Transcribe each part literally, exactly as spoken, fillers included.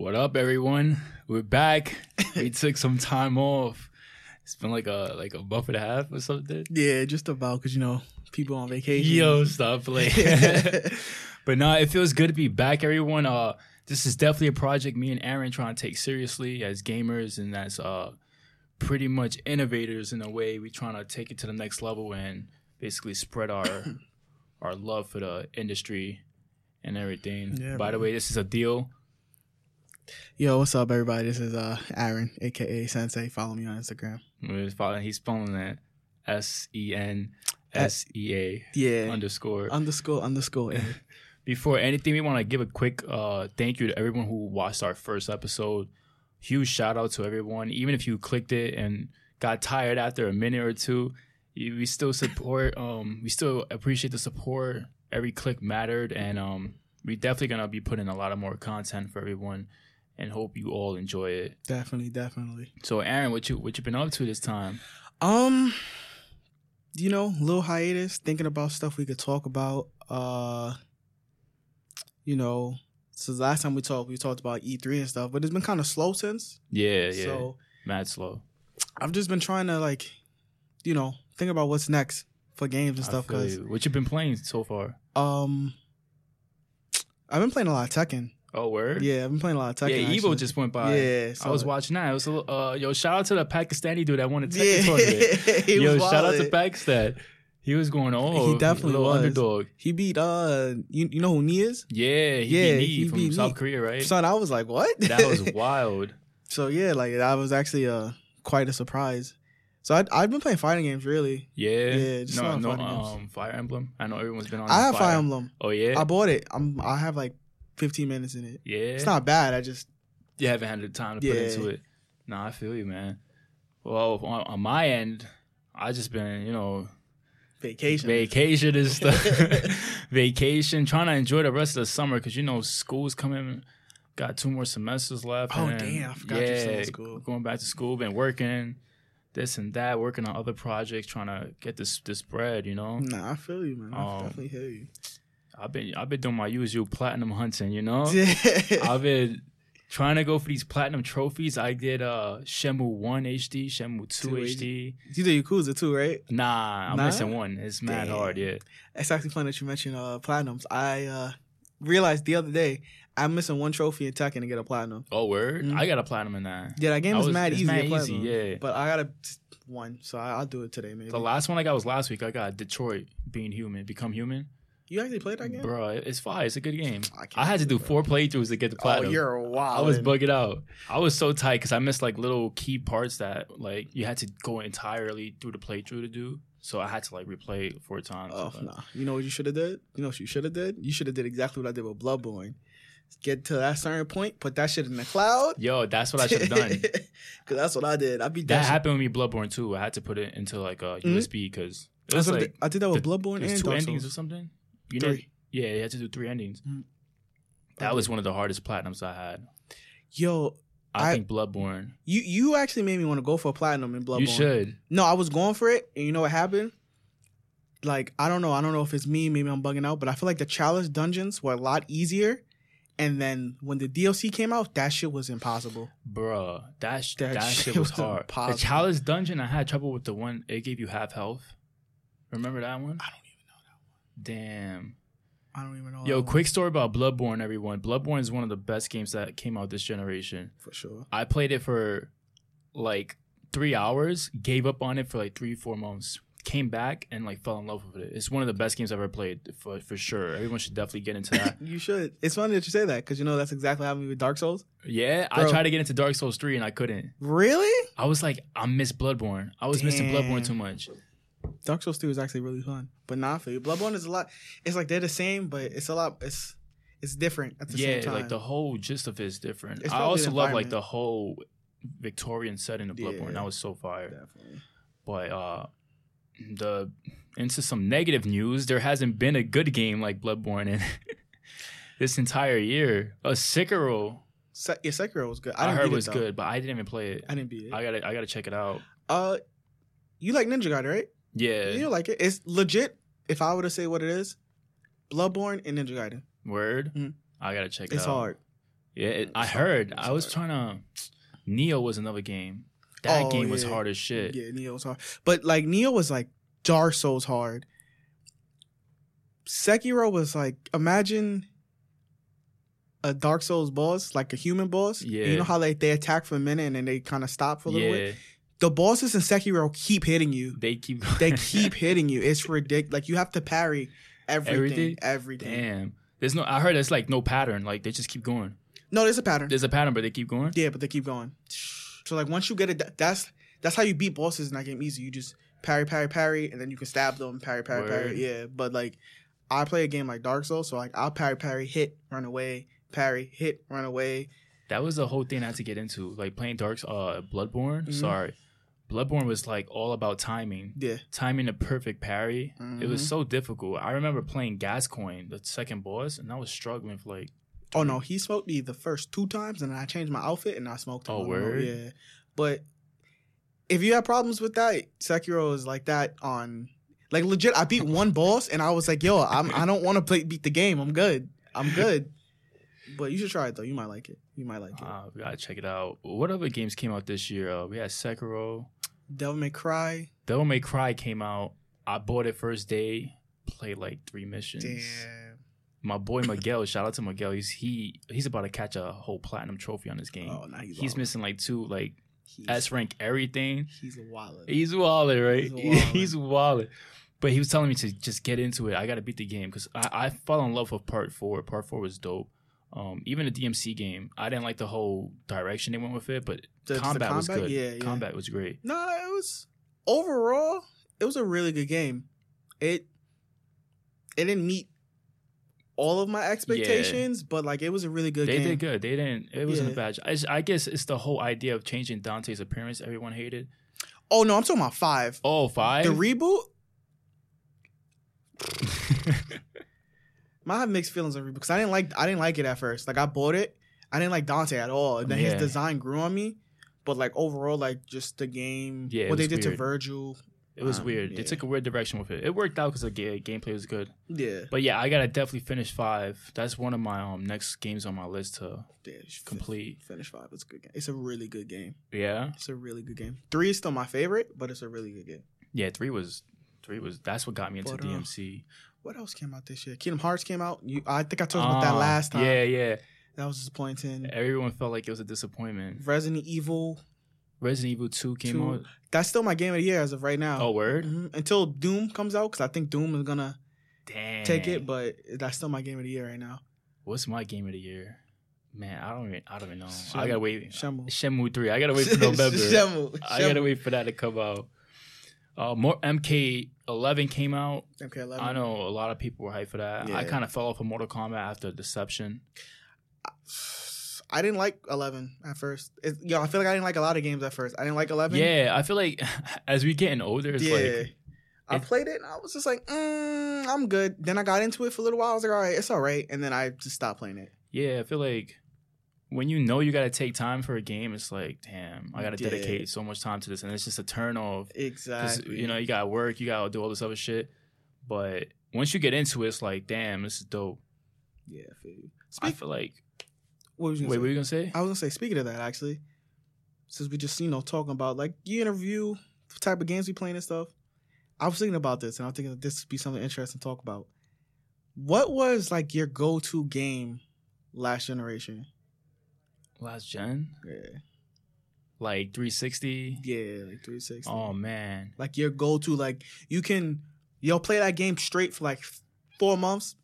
What up, everyone? We're back. We took some time off. It's been like a like a month and a half or something. Yeah, just about, because, you know, people on vacation. Yo, stop playing. But no, it feels good to be back, everyone. Uh, this is definitely a project me and Aaron trying to take seriously as gamers and as uh pretty much innovators in a way. We're trying to take it to the next level and basically spread our our love for the industry and everything. Yeah, By man. the way, this is a deal. Yo, what's up, everybody? This is uh Aaron, aka Sensei. Follow me on Instagram. He's following, he's following that S E N S E A. Yeah. Underscore. Underscore. Underscore. A. Before anything, we want to give a quick uh thank you to everyone who watched our first episode. Huge shout out to everyone. Even if you clicked it and got tired after a minute or two, we still support. um, we still appreciate the support. Every click mattered, and um, we definitely gonna be putting a lot of more content for everyone. And hope you all enjoy it. Definitely, definitely. So, Aaron, what you what you been up to this time? Um, you know, little hiatus, thinking about stuff we could talk about. Uh, you know, so the last time we talked, we talked about E three and stuff, but it's been kind of slow since. Yeah, yeah. So mad slow. I've just been trying to, like, you know, think about what's next for games and I stuff. Cause you. What you been playing so far? Um, I've been playing a lot of Tekken. Oh, word? Yeah, I've been playing a lot of Tekken. Yeah, Evo just went by. Yeah, so I was watching that. It was a little, uh, yo, shout out to the Pakistani dude that won a Tekken yeah. tournament. Yo, shout out to Pakistan. He was going all. He definitely little was. Underdog. He beat, uh, you, you know who Nee is? Yeah, he yeah, beat Nee he from beat South Nee. Korea, right? Son, I was like, what? That was wild. So, yeah, like, that was actually uh, quite a surprise. So I, I've been playing fighting games, really. Yeah. Yeah. Just no, no, um, games. Fire Emblem. I know everyone's been on I have Fire Emblem. Oh, yeah? I bought it. I'm, I have, like, fifteen minutes in it. Yeah. It's not bad. I just... You haven't had the time to yeah. put into it. Nah, I feel you, man. Well, on, on my end, I just been, you know... Vacation. Vacation and stuff. Vacation. Trying to enjoy the rest of the summer because, you know, school's coming. Got two more semesters left. Oh, and, damn. I forgot yeah, you said school. Going back to school. Been working. This and that. Working on other projects. Trying to get this, this bread, you know? Nah, I feel you, man. Um, I definitely hear you. I've been I've been doing my usual platinum hunting, you know? Yeah. I've been trying to go for these platinum trophies. I did uh, Shenmue one H D, Shenmue two H D. You did Yakuza too, right? Nah, I'm nah? missing one. It's mad Damn. hard, yeah. It's actually funny that you mentioned uh, platinums. I uh, realized the other day I'm missing one trophy in Tekken to get a platinum. Oh, word? Mm-hmm. I got a platinum in that. Yeah, that game was, was mad easy. Mad easy, yeah. But I got a... one, so I, I'll do it today, maybe. The last one I got was last week. I got Detroit, being human, become human. You actually played that game? Bro, it's fire. It's a good game. I, I had to do four playthroughs to get the platinum. Oh, you're wild. I was bugging out. I was so tight because I missed, like, little key parts that, like, you had to go entirely through the playthrough to do. So I had to, like, replay it four times. Oh, no. Nah. You know what you should have did? You know what you should have did? You should have did exactly what I did with Bloodborne. Get to that certain point, put that shit in the cloud. Yo, that's what I should have done. Because that's what I did. I beat that That shit. happened with me Bloodborne, too. I had to put it into, like, a U S B because... Mm-hmm. Like, I did that with the, Bloodborne and two endings or something. You know, three. Yeah, you had to do three endings. Mm. That okay. was one of the hardest platinums I had. Yo, I, I think Bloodborne. You you actually made me want to go for a platinum in Bloodborne. You should. No, I was going for it, and you know what happened? Like, I don't know. I don't know if it's me. Maybe I'm bugging out, but I feel like the challenge dungeons were a lot easier. And then when the D L C came out, that shit was impossible. Bruh, that, sh- that, that shit, shit was, was hard. Impossible. The challenge dungeon, I had trouble with the one. It gave you half health. Remember that one? I don't Damn. I don't even know. Yo, quick story about Bloodborne, everyone. Bloodborne is one of the best games that came out this generation. For sure. I played it for like three hours, gave up on it for like three, four months, came back and like fell in love with it. It's one of the best games I've ever played for, for sure. Everyone should definitely get into that. You should. It's funny that you say that because you know that's exactly what happened with Dark Souls. Yeah, Bro. I tried to get into Dark Souls three and I couldn't. Really? I was like, I miss Bloodborne. I was Damn. missing Bloodborne too much. Dark Souls two is actually really fun, but not for you. Bloodborne is a lot. It's like they're the same, but it's a lot. It's it's different at the yeah, same time. Yeah, like the whole gist of it is different. I also love like the whole Victorian setting of Bloodborne. Yeah, that was so fire. Definitely. But uh, the into some negative news, there hasn't been a good game like Bloodborne in this entire year. A Sekiro. Se- yeah, Sekiro was good. I, I heard it was though. good, but I didn't even play it. I didn't beat it. I gotta I gotta check it out. Uh, you like Ninja Gaiden, right? Yeah. You like it. It's legit, if I were to say what it is, Bloodborne and Ninja Gaiden. Word? Mm-hmm. I got to check it out. It's hard. Yeah, it, I heard. I was trying to... Nioh was another game. That oh, game yeah. was hard as shit. Yeah, Nioh was hard. But, like, Nioh was, like, Dark Souls hard. Sekiro was, like, imagine a Dark Souls boss, like a human boss. Yeah. You know how like, they attack for a minute and then they kind of stop for a little yeah. bit? The bosses in Sekiro keep hitting you. They keep... they keep hitting you. It's ridiculous. Like, you have to parry everything. Everything? Everything. Damn. There's no... I heard it's, like, no pattern. Like, they just keep going. No, there's a pattern. There's a pattern, but they keep going? Yeah, but they keep going. So, like, once you get it, that's that's how you beat bosses in that game easy. You just parry, parry, parry, and then you can stab them, parry, parry, Word. parry. Yeah, but, like, I play a game like Dark Souls, so, like, I'll parry, parry, hit, run away, parry, hit, run away. That was the whole thing I had to get into. Like, playing Dark uh, Bloodborne, mm-hmm. sorry. Bloodborne was, like, all about timing. Yeah. Timing the perfect parry. Mm-hmm. It was so difficult. I remember playing Gascoigne, the second boss, and I was struggling for, like, Oh, no, he smoked me the first two times, and I changed my outfit, and I smoked him. Oh, word? Yeah. But if you have problems with that, Sekiro is like that on... Like, legit, I beat one boss, and I was like, yo, I'm, I don't want to play beat the game. I'm good. I'm good. But you should try it, though. You might like it. You might like it. Uh, we got to check it out. What other games came out this year? Uh, we had Sekiro. Devil May Cry. Devil May Cry came out. I bought it first day. Played, like, three missions. Damn. My boy Miguel, shout out to Miguel. He's he he's about to catch a whole platinum trophy on this game. Oh, nah, he's, he's missing like two like S rank everything. He's a wallet. He's a wallet, right? He's a wallet. he's a wallet. But he was telling me to just get into it. I got to beat the game because I, I fell in love with part four. Part four was dope. Um, even the D M C game, I didn't like the whole direction they went with it, but the, combat, the combat was good. Yeah, yeah. Combat was great. No, it was overall it was a really good game. It it didn't meet. all of my expectations, yeah. but like it was a really good they game. They did good. They didn't. It wasn't yeah. a bad job. I, I guess it's the whole idea of changing Dante's appearance. Everyone hated. Oh no, I'm talking about five. Oh, five. The reboot. I have mixed feelings on reboot because I didn't like. I didn't like it at first. Like I bought it. I didn't like Dante at all, and then yeah. his design grew on me. But like overall, like just the game. Yeah, what they did weird. to Virgil. It was um, weird. Yeah. They took a weird direction with it. It worked out because the g- gameplay was good. Yeah. But yeah, I got to definitely finish five. That's one of my um next games on my list to yeah, complete. Finish five. It's a good game. It's a really good game. Yeah? It's a really good game. Three is still my favorite, but it's a really good game. Yeah, three was... three was that's what got me into but, uh, D M C. What else came out this year? Kingdom Hearts came out. You, I think I talked uh, about that last time. Yeah, yeah. That was disappointing. Everyone felt like it was a disappointment. Resident Evil... Resident Evil two came two. out. That's still my game of the year as of right now. Oh, word? Mm-hmm. Until Doom comes out, because I think Doom is going to take it, but that's still my game of the year right now. What's my game of the year? Man, I don't even, I don't even know. Shenmue. I got to wait. Shenmue. Shenmue three. I got to wait for November. Shenmue. I got to wait for that to come out. Uh, more M K eleven came out. M K eleven. I know a lot of people were hyped for that. Yeah. I kind of fell off of Mortal Kombat after Deception. I- I didn't like eleven at first. It, yo, I feel like I didn't like a lot of games at first. I didn't like eleven. Yeah, I feel like as we getting older, it's yeah. like... I it, played it, and I was just like, mm, I'm good. Then I got into it for a little while. I was like, all right, it's all right. And then I just stopped playing it. Yeah, I feel like when you know you got to take time for a game, it's like, damn, I got to yeah. dedicate so much time to this. And it's just a turn off. Exactly. You know, you got to work. You got to do all this other shit. But once you get into it, it's like, damn, this is dope. Yeah, I feel you. Speak- I feel like... What was you Wait, say? what were you going to say? I was going to say, speaking of that, actually, since we just, you know, talking about, like, you interview, the type of games we playing and stuff, I was thinking about this, and I was thinking that this would be something interesting to talk about. What was, like, your go-to game last generation? Last gen? Yeah. Like, three sixty? Yeah, like, three sixty. Oh, man. Like, your go-to, like, you can, you'll play that game straight for, like, four months.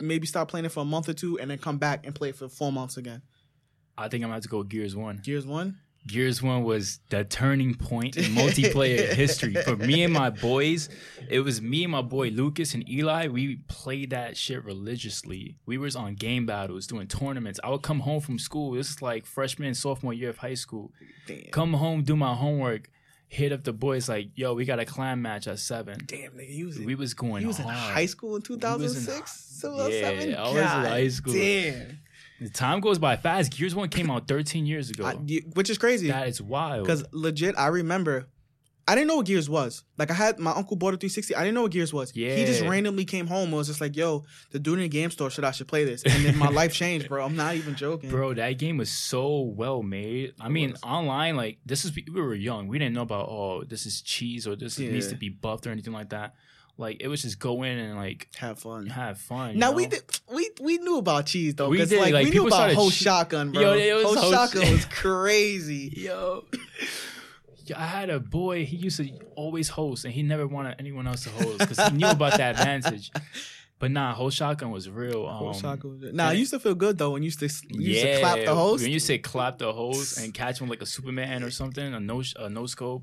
Maybe stop playing it for a month or two and then come back and play it for four months again. I think I'm going to have to go with Gears one. Gears one? Gears one was the turning point in multiplayer history. For me and my boys, it was me and my boy Lucas and Eli. We played that shit religiously. We was on game battles, doing tournaments. I would come home from school. This is like freshman and sophomore year of high school. Damn. Come home, do my homework. Hit up the boys like, yo, we got a clan match at seven. Damn, nigga, you was in, we was going. You was hard. in high school in two thousand six. We was in, yeah, two thousand seven? I was in high school. Damn, the time goes by fast. Gears one came out thirteen years ago, I, which is crazy. That is wild. Because legit, I remember I didn't know what Gears was. Like, I had... My uncle bought a three sixty. I didn't know what Gears was. Yeah. He just randomly came home and was just like, yo, the dude in the game store said I should play this. And then my life changed, bro. I'm not even joking. Bro, that game was so well made. I mean, online, like, this is... We were young. We didn't know about, oh, this is cheese or this yeah. needs to be buffed or anything like that. Like, it was just go in and, like... Have fun. Have fun. Now, you know? we did, we we knew about cheese, though. Because, like, like, we knew about Whole che- Shotgun, bro. Yo, it was Whole, whole Shotgun was crazy. Yo... I had a boy, he used to always host, and he never wanted anyone else to host because he knew about that advantage. But nah, Whole Shotgun was real. Um, whole shotgun was real. Nah, it used to feel good, though, when you used to, you used yeah, to clap the host. When you used to clap the host and catch him like a Superman or something, a no a no scope.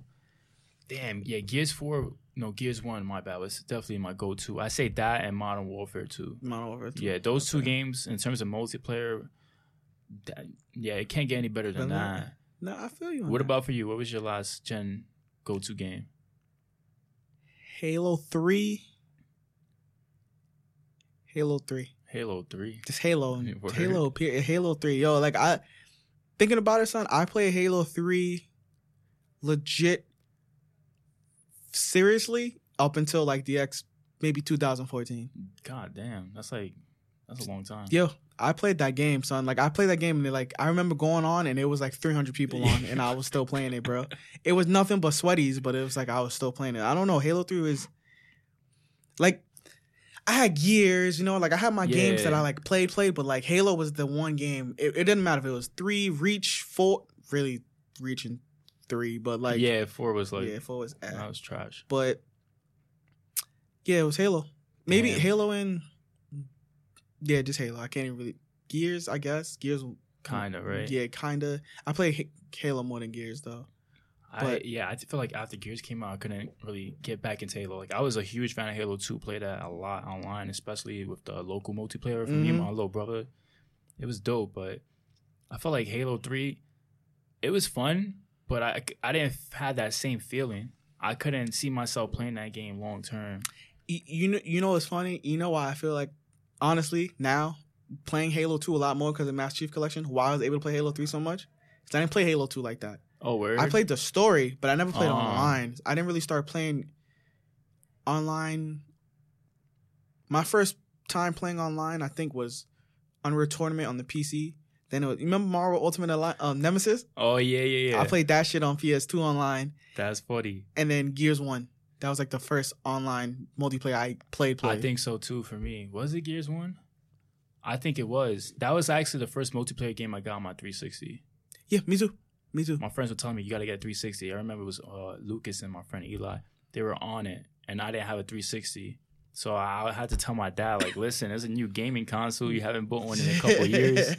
Damn, yeah, Gears four, no, Gears one, my bad, was definitely my go-to. I say that and Modern Warfare two. Modern Warfare two. Yeah, those okay. two games, in terms of multiplayer, that, yeah, it can't get any better than that. that. No, I feel you on What that. About for you? What was your last gen go-to game? Halo three. Halo three. Halo three. Just Halo. Word. Halo Halo three. Yo, like, I... Thinking about it, son, I played Halo three legit seriously up until, like, the X... Maybe two thousand fourteen. God damn. That's, like... That's a long time. Yo. I played that game, son. Like, I played that game, and they like I remember going on, and it was like three hundred people on, and I was still playing it, bro. It was nothing but sweaties, but it was like I was still playing it. I don't know. Halo three is like I had years, you know. Like I had my yeah. games that I like played, played, but like Halo was the one game. It, it didn't matter if it was three, Reach, four, really reaching three, but like yeah, four was like yeah, four was eh. that was trash. But yeah, it was Halo. Maybe Damn. Halo and. Yeah, just Halo. I can't even really... Gears, I guess. Gears... Kind of, right? Yeah, kind of. I play Halo more than Gears, though. But I, yeah, I feel like after Gears came out, I couldn't really get back into Halo. Like, I was a huge fan of Halo two. Played that a lot online, especially with the local multiplayer for mm-hmm. me and my little brother. It was dope, but I felt like Halo three, it was fun, but I, I didn't have that same feeling. I couldn't see myself playing that game long-term. You, you know, you know what's funny? You know why I feel like... Honestly, now, playing Halo two a lot more because of Master Chief Collection, why I was able to play Halo three so much, because I didn't play Halo two like that. Oh, word? I played the story, but I never played um. online. I didn't really start playing online. My first time playing online, I think, was Unreal Tournament on the P C. Then it was, you remember Marvel Ultimate Alli- uh, Nemesis? Oh, yeah, yeah, yeah. I played that shit on P S two online. That's funny. And then Gears one. That was, like, the first online multiplayer I played. played. I think so, too, for me. Was it Gears one? I think it was. That was actually the first multiplayer game I got on my three sixty. Yeah, me too. Me too. My friends were telling me, you got to get a three sixty. I remember it was uh, Lucas and my friend Eli. They were on it, and I didn't have a three sixty. So I had to tell my dad, like, listen, there's a new gaming console. You haven't bought one in a couple years.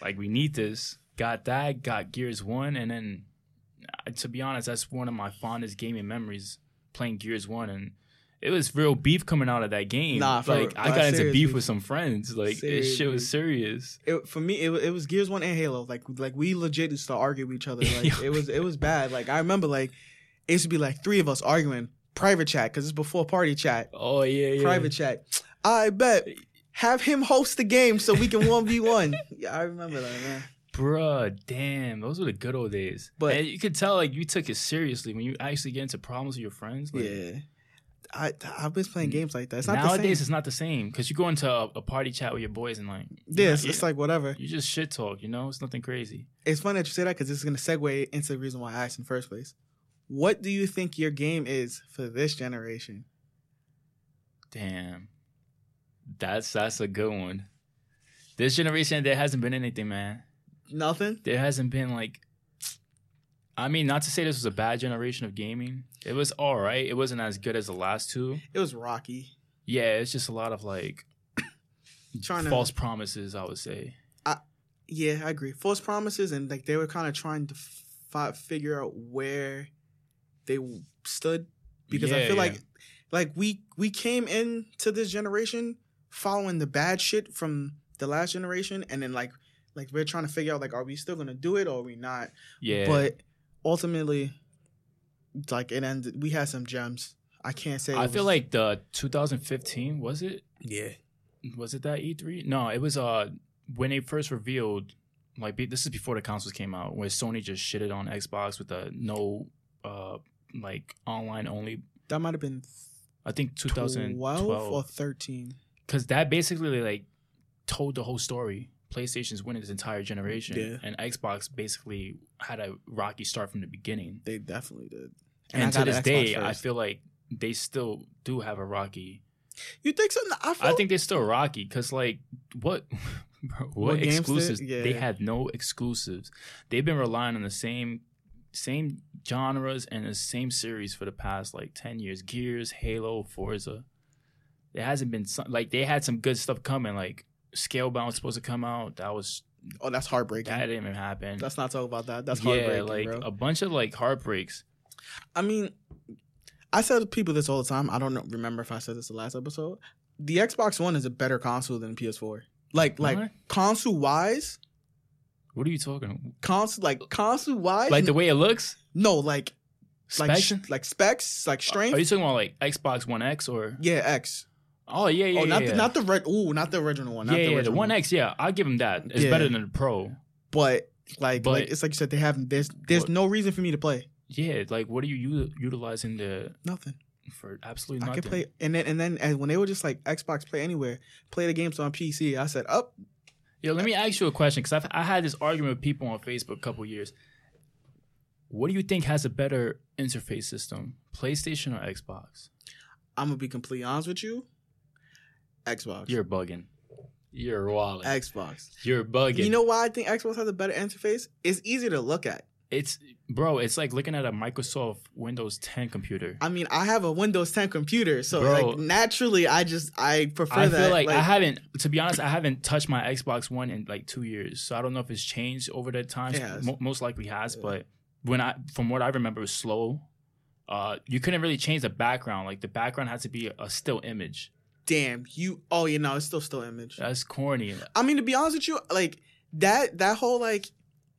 Like, we need this. Got that, got Gears one, and then, to be honest, that's one of my fondest gaming memories. Playing Gears one, and it was real beef coming out of that game. Nah, for, like nah, I got seriously. into beef with some friends. Like this shit was serious. It, for me, it, it was Gears one and Halo. Like like we legit used to argue with each other. Like it was it was bad. Like I remember like it used to be like three of us arguing private chat because it's before party chat. Oh yeah, yeah. Private chat. I bet have him host the game so we can one v one. Yeah, I remember that, man. Bruh, damn, those were the good old days. But and you could tell, like, you took it seriously when you actually get into problems with your friends. Like, yeah, I I've been playing games like that. It's not nowadays. The same. It's not the same because you go into a, a party chat with your boys and like, yes, yeah, it's like whatever. You just shit talk, you know. It's nothing crazy. It's funny that you say that because this is gonna segue into the reason why I asked in the first place. What do you think your game is for this generation? Damn, that's that's a good one. This generation, there hasn't been anything, man. Nothing? There hasn't been, like... I mean, not to say this was a bad generation of gaming. It was all right. It wasn't as good as the last two. It was rocky. Yeah, it's just a lot of, like, trying false to, promises, I would say. I, yeah, I agree. False promises, and, like, they were kind of trying to f- figure out where they stood. Because yeah, I feel yeah. like like we, we came into this generation following the bad shit from the last generation, and then, like... Like, we're trying to figure out, like, are we still going to do it or are we not? Yeah. But ultimately, like, it ended. We had some gems. I can't say. I feel was... like the twenty fifteen, was it? Yeah. Was it that E three? No, it was uh when they first revealed, like, be, this is before the consoles came out, where Sony just shitted on Xbox with the no uh like online only. That might have been, th- I think, twenty twelve or thirteen. Because that basically like told the whole story. PlayStation's winning this entire generation, yeah. and Xbox basically had a rocky start from the beginning. They definitely did. And, and to this day, first. I feel like they still do have a rocky. You think so? I, I think they're still rocky because, like, what, bro, what, what exclusives? Yeah. They had no exclusives. They've been relying on the same, same genres and the same series for the past like ten years. Gears, Halo, Forza. There hasn't been some, like they had some good stuff coming. Like Scalebound was supposed to come out. That was oh, that's heartbreaking. That didn't even happen. Let's not talk about that. That's heartbreaking. Yeah, like bro. a bunch of like heartbreaks. I mean, I said to people this all the time. I don't know, remember if I said this the last episode. The Xbox One is a better console than P S four. Like, what? like console wise. What are you talking about? Console, like console wise. Like the way it looks. No, like specs, like, like specs, like strength. Are you talking about like Xbox One X or? Yeah, X. Oh yeah, yeah, oh, not yeah, the, yeah. Not the red. Ooh, not the original one. Not yeah, the, yeah, the One X. Yeah, I'll give him that. It's yeah. better than the Pro. But like, but, like it's like you said, they haven't. There's there's what? no reason for me to play. Yeah, like what are you u- utilizing the nothing for? Absolutely nothing. I could play, and then and then and when they were just like Xbox Play Anywhere, play the games on P C. I said, up. Oh. Yo, let me ask you a question because I I had this argument with people on Facebook a couple years. What do you think has a better interface system, PlayStation or Xbox? I'm gonna be completely honest with you. Xbox. You're bugging. You're wallet. Xbox. You're bugging. You know why I think Xbox has a better interface? It's easier to look at. It's, bro, it's like looking at a Microsoft Windows ten computer. I mean, I have a Windows ten computer, so bro, like naturally, I just, I prefer I that. I feel like, like I haven't, to be honest, I haven't touched my Xbox One in like two years, so I don't know if it's changed over the time. It has. Mo- most likely has, yeah. But when I, from what I remember, it was slow. Uh, you couldn't really change the background. Like the background had to be a still image. Damn, you, oh, you know, it's still still image. That's corny. I mean, to be honest with you, like that, that whole like,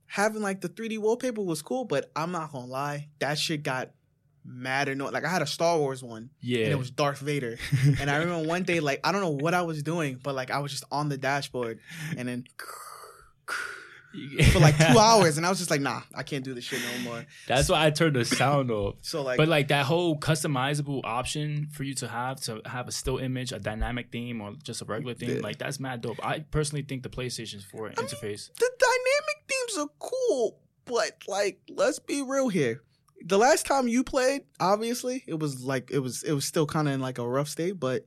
having, like, the three D wallpaper was cool, but I'm not gonna lie. That shit got mad annoying. Like, I had a Star Wars one. Yeah. And it was Darth Vader. And I remember one day, like, I don't know what I was doing, but, like, I was just on the dashboard. And then... for, like, two hours. And I was just like, nah, I can't do this shit no more. That's why I turned the sound off. So, like... But, like, that whole customizable option for you to have, to have a still image, a dynamic theme, or just a regular theme, the, like, that's mad dope. I personally think the PlayStation four I interface... Mean, the dynamic... Games are cool, but like, let's be real here. The last time you played, obviously, it was like it was it was still kind of in like a rough state. But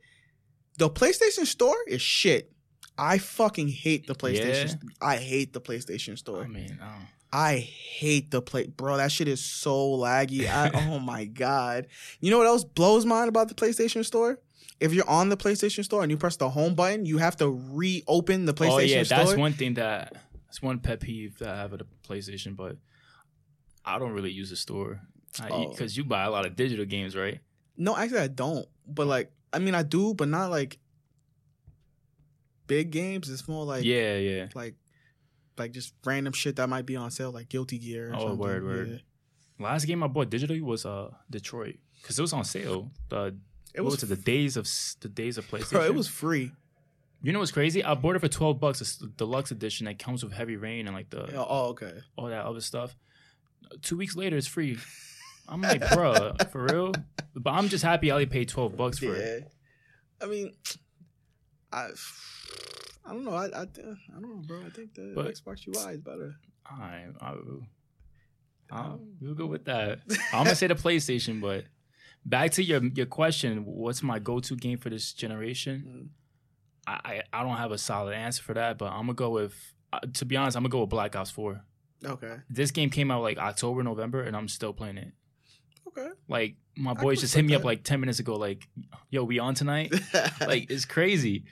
the PlayStation Store is shit. I fucking hate the PlayStation. Yeah. I hate the PlayStation Store. I mean, oh. I hate the play, bro. That shit is so laggy. I, oh my god. You know what else blows my mind about the PlayStation Store? If you're on the PlayStation Store and you press the home button, you have to reopen the PlayStation Store. Oh yeah, Store. That's one thing that. It's one pet peeve that I have at the PlayStation, but I don't really use the store because oh. you buy a lot of digital games, right? No, actually, I don't. But like, I mean, I do, but not like big games. It's more like yeah, yeah, like like just random shit that might be on sale, like Guilty Gear. Or oh, something. word, word. Yeah. Last game I bought digitally was uh Detroit because it was on sale. The it was, was it, the days of the days of PlayStation. Bro, it was free. You know what's crazy? I bought it for twelve bucks, it's the deluxe edition that comes with Heavy Rain and like the oh okay all that other stuff. Two weeks later, it's free. I'm like, bruh, for real. But I'm just happy I only paid twelve bucks for yeah. it. I mean, I I don't know. I I, I don't know, bro. I think the but, Xbox U I is better. All right, I, I we'll go with that. I'm gonna say the PlayStation, but back to your your question. What's my go-to game for this generation? Mm. I, I don't have a solid answer for that, but I'm going to go with, uh, to be honest, I'm going to go with Black Ops four. Okay. This game came out like October, November, and I'm still playing it. Okay. Like, my boys just hit me up like ten minutes ago, like, yo, we on tonight? Like, it's crazy.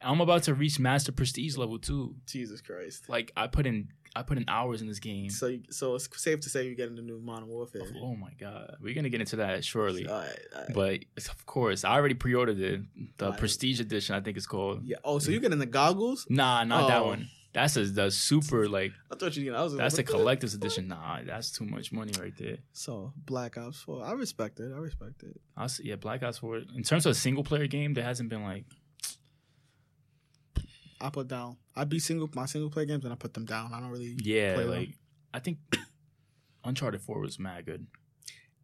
I'm about to reach Master Prestige level two. Jesus Christ. Like, I put in I put in hours in this game. So, you, so it's safe to say you're getting the new Modern Warfare. Oh, oh my God. We're going to get into that shortly. All right, all right. But, of course, I already pre-ordered it. The right. Prestige Edition, I think it's called. Yeah. Oh, so you're getting the goggles? Nah, not oh. that one. That's a the super, like... I thought you were getting... I was like, that's a collector's that? edition. Nah, that's too much money right there. So, Black Ops four. I respect it. I respect it. I'll see, yeah, Black Ops four. In terms of a single-player game, there hasn't been, like... I put down. I beat single my single player games and I put them down. I don't really yeah, play like them. I think Uncharted four was mad good.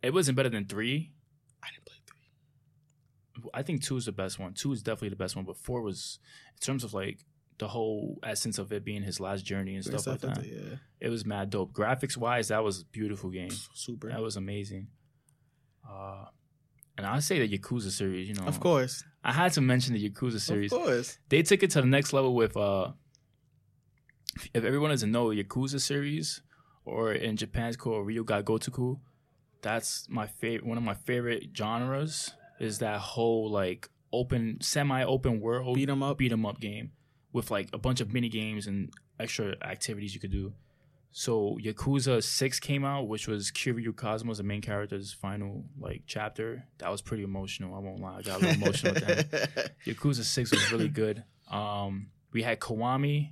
It wasn't better than three. I didn't play three. I think two is the best one. Two is definitely the best one. But four was, in terms of like the whole essence of it being his last journey and stuff like that. that yeah. It was mad dope. Graphics wise, that was a beautiful game. Super. That was amazing. Uh, and I'll say the Yakuza series, you know. Of course. I had to mention the Yakuza series. Of course. They took it to the next level with, uh, if everyone doesn't know, Yakuza series, or in Japan's called Ryuga Gotoku, that's my favorite. One of my favorite genres is that whole like open, semi-open world beat 'em up, beat 'em up game with like a bunch of mini games and extra activities you could do. So Yakuza six came out, which was Kiryu Cosmo's, the main character's final like chapter. That was pretty emotional. I won't lie, I got a little emotional at that. Yakuza six was really good. Um, we had Kiwami.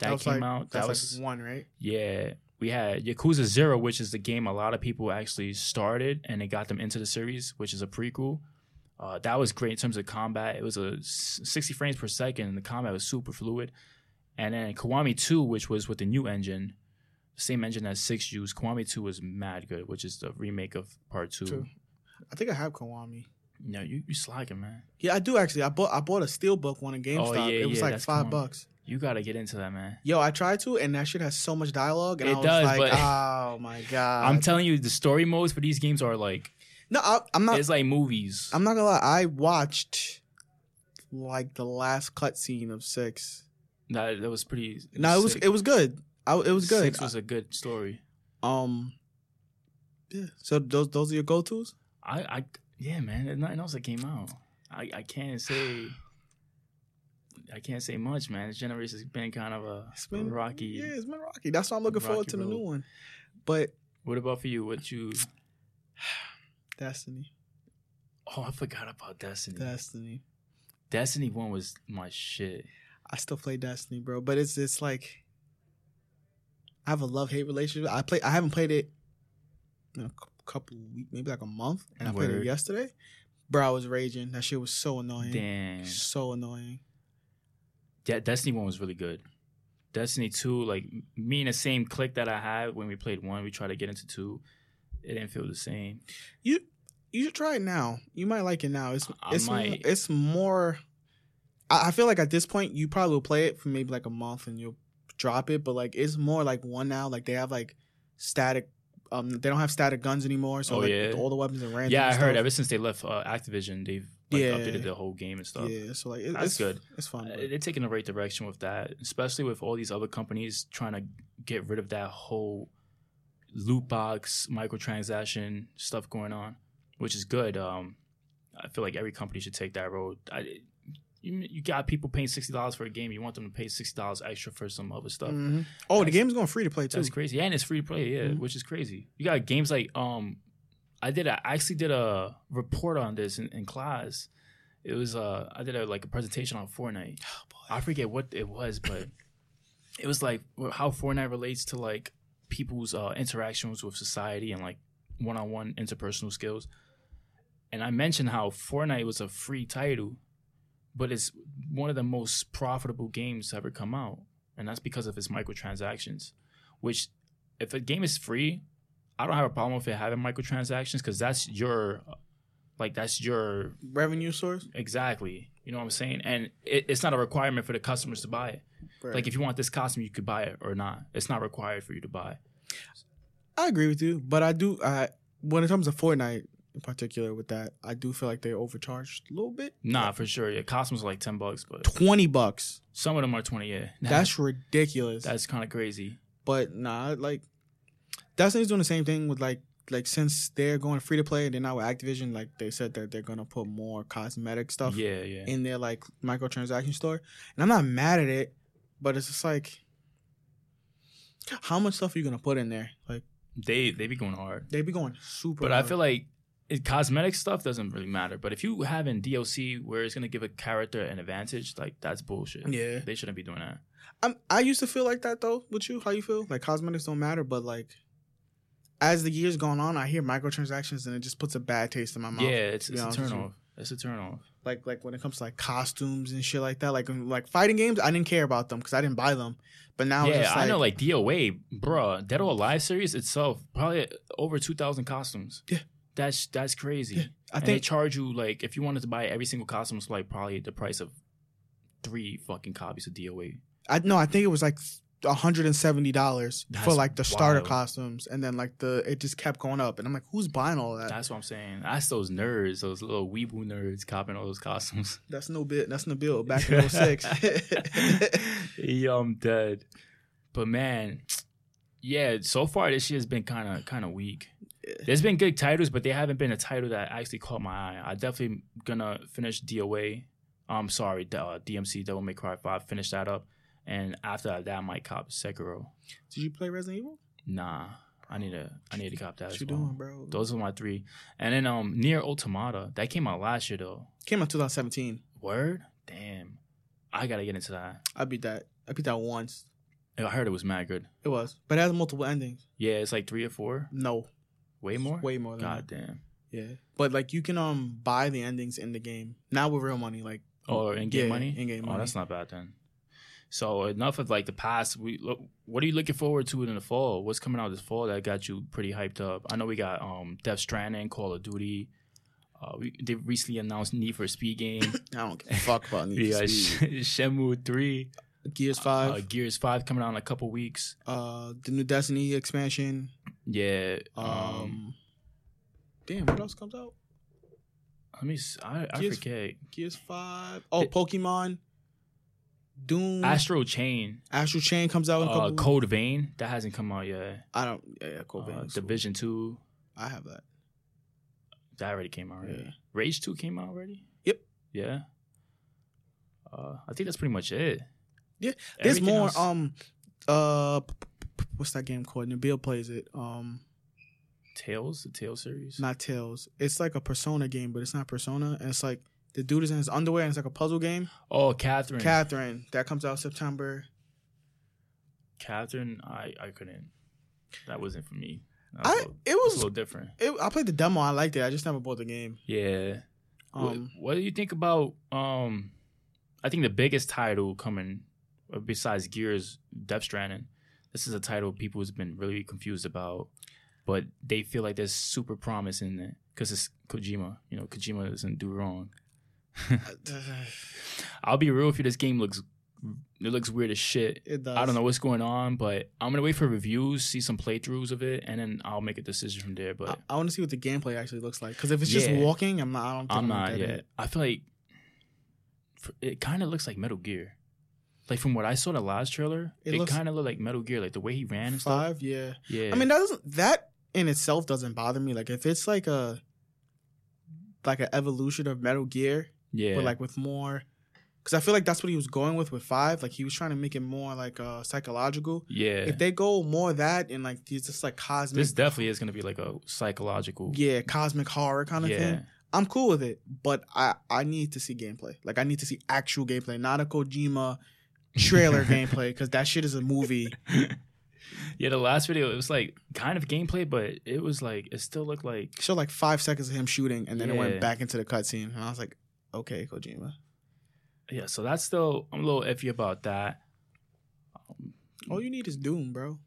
That, that came like, out. That was like one, right? Yeah. We had Yakuza Zero, which is the game a lot of people actually started, and it got them into the series, which is a prequel. Uh, that was great in terms of combat. It was a sixty frames per second, and the combat was super fluid. And then Kiwami two, which was with the new engine, same engine as six used. Kiwami two was mad good, which is the remake of Part two. True. I think I have Kiwami. No, you you slacking, man. Yeah, I do actually. I bought I bought a Steelbook one at GameStop. Oh, yeah, it was yeah, like five Kiwami. bucks. You got to get into that, man. Yo, I tried to, and that shit has so much dialogue. And it I was does, like, but oh, my God. I'm telling you, the story modes for these games are like... No, I, I'm not... It's like movies. I'm not going to lie. I watched, like, the last cutscene of six. That, that was pretty... No, it was sick. It was good. I, it was good. six was a good story. Um, yeah. So those those are your go-tos? I, I Yeah, man. There's nothing else that came out. I, I can't say... I can't say much, man. This generation has been kind of a it's been, rocky. Yeah, it's been rocky. That's why I'm looking forward to road. the new one. But what about for you? What you? Destiny. Oh, I forgot about Destiny. Destiny. Destiny one was my shit. I still play Destiny, bro. But it's it's like I have a love hate relationship. I play. I haven't played it in a couple weeks, maybe like a month, and Word. I played it yesterday. Bro, I was raging. That shit was so annoying. Damn. So annoying. Yeah, Destiny one was really good. Destiny two, like, me and the same click that I had when we played one, we tried to get into two. It didn't feel the same. You you should try it now. You might like it now. It's I it's, might. it's more... I, I feel like at this point, you probably will play it for maybe, like, a month and you'll drop it. But, like, it's more like one now. Like, they have, like, static... Um, They don't have static guns anymore. So, oh, like, yeah. all the weapons are random. Yeah, I and heard stuff. Ever since they left uh, Activision, they've... Like, yeah. updated the whole game and stuff. Yeah, so, like, it, That's it's good. It's fun. Uh, they're taking the right direction with that, especially with all these other companies trying to get rid of that whole loot box, microtransaction stuff going on, which is good. Um, I feel like every company should take that road. I, you, you got people paying sixty dollars for a game. You want them to pay sixty dollars extra for some other stuff. Mm-hmm. Oh, that's, the game's going free to play, too. That's crazy. Yeah, and it's free to play, yeah, mm-hmm. which is crazy. You got games like... um. I did. A, I actually did a report on this in, in class. It was. Uh, I did a, like a presentation on Fortnite. Oh, boy. I forget what it was, but it was like how Fortnite relates to like people's uh, interactions with society and like one-on-one interpersonal skills. And I mentioned how Fortnite was a free title, but it's one of the most profitable games to ever come out, and that's because of its microtransactions. Which, if a game is free, I don't have a problem with it having microtransactions because that's your, like, that's your... revenue source? Exactly. You know what I'm saying? And it, it's not a requirement for the customers to buy it. Right. Like, if you want this costume, you could buy it or not. It's not required for you to buy. I agree with you, but I do... Uh, when it comes to Fortnite, in particular, with that, I do feel like they overcharged a little bit. Nah, for sure. Yeah, costumes are like ten bucks, but... twenty bucks. Some of them are twenty, yeah. That's ridiculous. That's kind of crazy. But, nah, like... Destiny's doing the same thing with, like, like since they're going free to play and they're not with Activision, like, they said that they're going to put more cosmetic stuff yeah, yeah. in their, like, microtransaction store. And I'm not mad at it, but it's just, like, how much stuff are you going to put in there? Like, they they be going hard. They be going super but hard. But I feel like it, cosmetic stuff doesn't really matter. But if you have in D L C where it's going to give a character an advantage, like, that's bullshit. Yeah. They shouldn't be doing that. I'm, I used to feel like that, though, with you. How you feel? Like, cosmetics don't matter, but, like... as the years gone on, I hear microtransactions and it just puts a bad taste in my mouth. Yeah, it's, it's a turn off. It's a turn off. like like when it comes to like costumes and shit like that. Like like fighting games, I didn't care about them because I didn't buy them. But now, yeah, it's just like, I know like D O A, bro, Dead or Alive series itself probably over two thousand costumes. Yeah, that's that's crazy. Yeah. I and think they charge you like if you wanted to buy every single costume, it's like probably the price of three fucking copies of D O A. I no, I think it was like one hundred seventy dollars for like the starter wild. costumes, and then like the it just kept going up, and I'm like, who's buying all that? That's what I'm saying. That's those nerds, those little weeaboo nerds, copping all those costumes. That's no bit. That's no bill. Back in oh six. Yo, I'm dead. But man, yeah. So far this year's been kind of kind of weak. There's been good titles, but they haven't been a title that actually caught my eye. I definitely gonna finish D O A. I'm sorry, uh, D M C, Devil May Cry five. Finish that up. And after that, I might cop Sekiro. Did you play Resident Evil? Nah, I need to. I need to cop that. What as you well. doing, bro? Those are my three. And then um, Nier Automata that came out last year though. Came out twenty seventeen. Word, damn. I gotta get into that. I beat that. I beat that once. I heard it was mad good. It was, but it has multiple endings. Yeah, it's like three or four. No, way more. It's way more. Than God that. damn. Yeah, but like you can um buy the endings in the game now with real money, like oh in game yeah, money. In game oh, money. Oh, that's not bad then. So enough of like the past. We look, what are you looking forward to in the fall? What's coming out this fall that got you pretty hyped up? I know we got um, Death Stranding, Call of Duty. Uh, we, they recently announced Need for Speed game. I don't give a fuck about Need for Speed. Shenmue three, Gears five, uh, Gears five coming out in a couple weeks. Uh, the new Destiny expansion. Yeah. Um, um, damn, what else comes out? Let me. I, I Gears, forget. Gears five. Oh, the, Pokemon. Doom. Astral Chain. Astral Chain comes out in a couple uh, Code weeks. Vein. That hasn't come out yet. I don't. Yeah, yeah Code Vein. Uh, Division cool. two. I have that. That already came out already. Yeah. Rage two came out already? Yep. Yeah. Uh, I think that's pretty much it. Yeah. There's Everything more. Else... Um. Uh. What's that game called? Nabil plays it. Um. Tales? The Tales series? Not Tales. It's like a Persona game, but it's not Persona. And it's like. The dude is in his underwear and it's like a puzzle game. Oh, Catherine. Catherine. That comes out September. Catherine, I, I couldn't. That wasn't for me. Was I, a, it was, was a little different. It, I played the demo. I liked it. I just never bought the game. Yeah. Um, what, what do you think about, um, I think the biggest title coming, besides Gears, Death Stranding, this is a title people have been really confused about, but they feel like there's super promise in it because it's Kojima. You know, Kojima doesn't do wrong. I'll be real with you. This game looks it looks weird as shit. It does. I don't know what's going on, but I'm gonna wait for reviews, see some playthroughs of it, and then I'll make a decision from there. But I, I want to see what the gameplay actually looks like because if it's yeah. just walking, I'm not. I don't. Think I'm, I'm not yet. It. I feel like it kind of looks like Metal Gear. Like from what I saw the last trailer, it, it kind of looked like Metal Gear, like the way he ran and stuff. Five, yeah, yeah. I mean that doesn't that in itself doesn't bother me. Like if it's like a like an evolution of Metal Gear. Yeah. But, like, with more... Because I feel like that's what he was going with with five. Like, he was trying to make it more, like, uh, psychological. Yeah. If they go more that and, like, these just, like, cosmic... This definitely is going to be, like, a psychological... Yeah, cosmic horror kind of yeah. thing. I'm cool with it. But I, I need to see gameplay. Like, I need to see actual gameplay. Not a Kojima trailer gameplay. Because that shit is a movie. Yeah, the last video, it was, like, kind of gameplay. But it was, like... It still looked like... It showed, like, five seconds of him shooting. And then yeah. it went back into the cutscene. And I was like... Okay, Kojima. Yeah, so that's still... I'm a little iffy about that. Um, All you need is Doom, bro.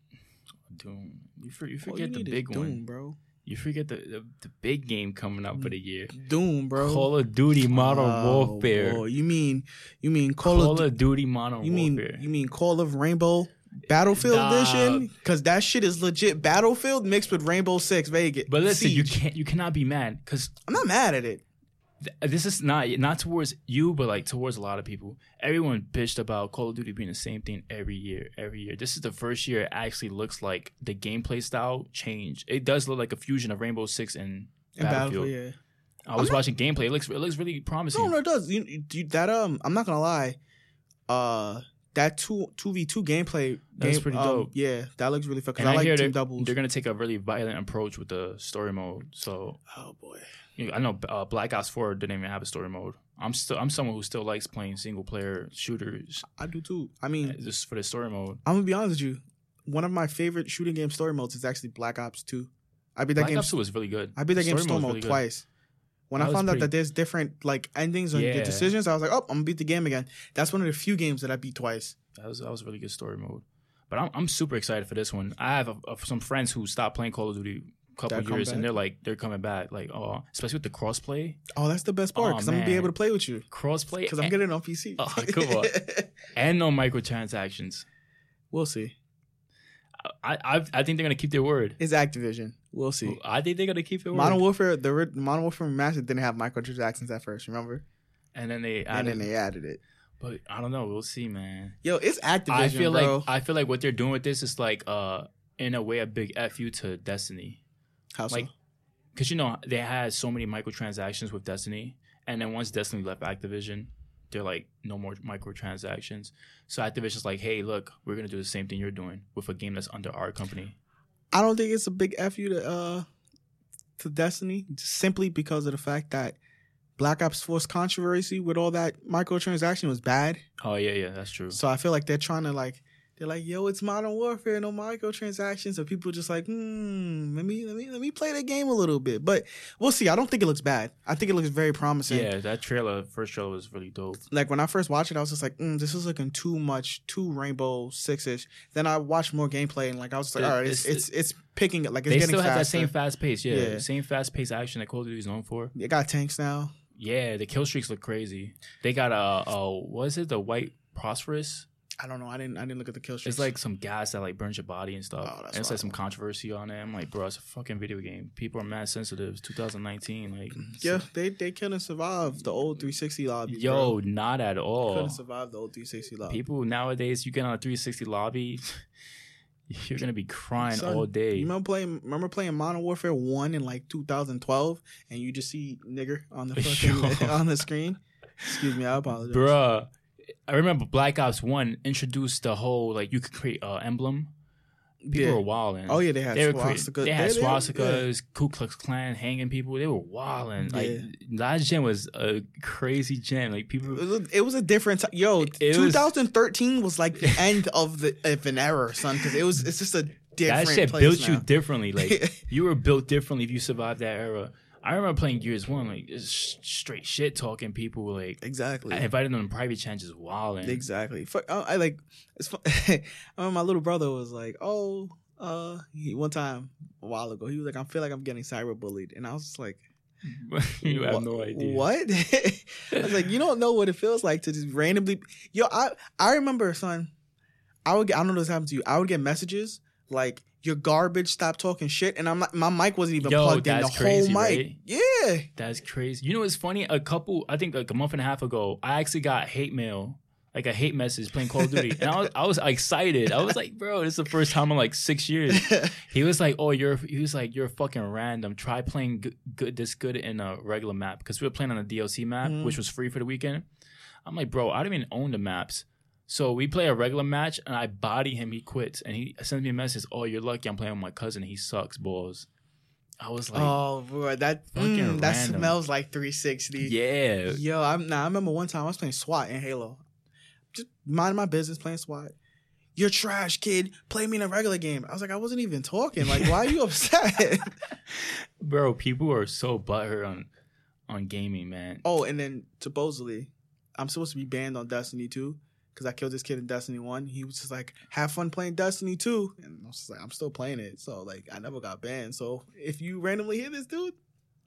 Doom. You, for, you forget you the big Doom, one. Doom, bro. You forget the, the, the big game coming out for the year. Doom, bro. Call of Duty Modern oh, Warfare. Boy. You mean... You mean Call, Call of, of Duty Modern you mean, Warfare. You mean Call of Rainbow Battlefield nah. Edition? Because that shit is legit. Battlefield mixed with Rainbow Six Vegas. But listen, Siege. you can't. You cannot be mad. Cause I'm not mad at it. This is not not towards you, but like towards a lot of people. Everyone bitched about Call of Duty being the same thing every year, every year. This is the first year it actually looks like the gameplay style changed. It does look like a fusion of Rainbow Six and, and Battlefield. Battlefield yeah. I was not, watching gameplay. It looks it looks really promising. No, no, it does. You, you, that um, I'm not gonna lie. Uh, that two two v two gameplay. That's game, pretty dope. Um, yeah, that looks really fun. Cause and I, I like team doubles. They're gonna take a really violent approach with the story mode. So. Oh boy. I know uh, Black Ops four didn't even have a story mode. I'm still I'm someone who still likes playing single player shooters. I do too. I mean, just for the story mode. I'm gonna be honest with you. One of my favorite shooting game story modes is actually Black Ops two. I beat that Black game. Black Ops two was really good. I beat that story game story mode really twice. When I, I found pretty... out that there's different like endings and yeah. decisions, I was like, oh, I'm gonna beat the game again. That's one of the few games that I beat twice. That was that was really good story mode. But I'm I'm super excited for this one. I have a, a, some friends who stopped playing Call of Duty a couple that years, and they're like, they're coming back. Like, oh, especially with the crossplay. Oh, that's the best part because oh, I'm gonna be able to play with you. Crossplay because I'm getting it on P C. Oh, come on. And no microtransactions. We'll see. I I I think they're gonna keep their word. It's Activision. We'll see. I think they're gonna keep their word. Modern Warfare, the Modern Warfare Remastered didn't have microtransactions at first, remember? And then they added, and then they added it. But I don't know. We'll see, man. Yo, it's Activision. I feel bro. like I feel like what they're doing with this is like uh in a way a big F you to Destiny. How so? Like, because you know they had so many microtransactions with Destiny, and then once Destiny left Activision, they're like, no more microtransactions. So Activision's like, hey, look, we're going to do the same thing you're doing with a game that's under our company. I don't think it's a big F you to, uh, to Destiny, simply because of the fact that Black Ops four's controversy with all that microtransaction was bad. Oh, yeah, yeah, that's true. So I feel like they're trying to, like, they're like, yo, it's Modern Warfare, no microtransactions. So people just like, hmm, let me, let me, let me play the game a little bit. But we'll see. I don't think it looks bad. I think it looks very promising. Yeah, that trailer, first trailer was really dope. Like, when I first watched it, I was just like, hmm, this is looking too much, too Rainbow Six-ish. Then I watched more gameplay, and like I was like, all right, it's it's, it's, it's picking it. Like, it's getting faster. They still have that same fast pace, yeah, yeah. Same fast pace action that Call of Duty is known for. They got tanks now. Yeah, the kill streaks look crazy. They got a, a what is it, the white phosphorus? I don't know. I didn't I didn't look at the kill streaks. It's like some gas that like burns your body and stuff. Oh, that's and it's like some controversy on it. I'm like, bro, it's a fucking video game. People are mad sensitive. It's twenty nineteen. Like, yeah, they, they couldn't survive the old three sixty lobby. Yo, bro. Not at all. Couldn't survive the old three sixty lobby. People nowadays, you get on a three sixty lobby, you're going to be crying Son, all day. You remember playing, remember playing Modern Warfare one in like two thousand twelve and you just see nigger on the fucking on the screen? Excuse me, I apologize. Bruh. I remember Black Ops one introduced the whole, like, you could create an uh, emblem. People yeah. were wilding. Oh, yeah, they had they swastikas. Create, they had they, swastikas, yeah. Ku Klux Klan hanging people. They were wilding. Like, yeah. Last gen was a crazy gen. Like, people... It was a, it was a different... T- Yo, twenty thirteen was, was like the end of, the, of an era, son, because it was it's just a different place That shit place built now. You differently. Like, you were built differently if you survived that era. I remember playing Gears one, like, just straight shit talking people, like... Exactly. I invited them to private chat, just wilding. Exactly. For, I, I, like... It's fun. I remember my little brother was like, oh, uh... He, one time, a while ago, he was like, I feel like I'm getting cyberbullied. And I was just like... You have no idea. What? I was like, you don't know what it feels like to just randomly... Yo, I, I remember, son, I would get... I don't know if this happened to you. I would get messages, like... Your garbage stopped talking shit, and I'm like, my mic wasn't even Yo, plugged in. The crazy, whole mic, right? Yeah, that's crazy. You know what's funny? A couple, I think like a month and a half ago, I actually got hate mail, like a hate message playing Call of Duty, and I was, I was excited. I was like, bro, this is the first time in like six years. He was like, oh, you're, he was like, you're fucking random. Try playing good, good this good in a regular map because we were playing on a D L C map, mm-hmm. which was free for the weekend. I'm like, bro, I don't even own the maps. So we play a regular match, and I body him. He quits, and he sends me a message. Oh, you're lucky I'm playing with my cousin. He sucks balls. I was like, oh, bro, that fucking mm, that random. Smells like three sixty. Yeah. Yo, I'm nah, I remember one time I was playing SWAT in Halo. Just minding my business playing SWAT. You're trash, kid. Play me in a regular game. I was like, I wasn't even talking. Like, why are you upset? Bro, people are so butthurt on, on gaming, man. Oh, and then supposedly, I'm supposed to be banned on Destiny two. Because I killed this kid in Destiny one. He was just like, have fun playing Destiny two. And I was just like, I'm still playing it. So, like, I never got banned. So, if you randomly hear this, dude,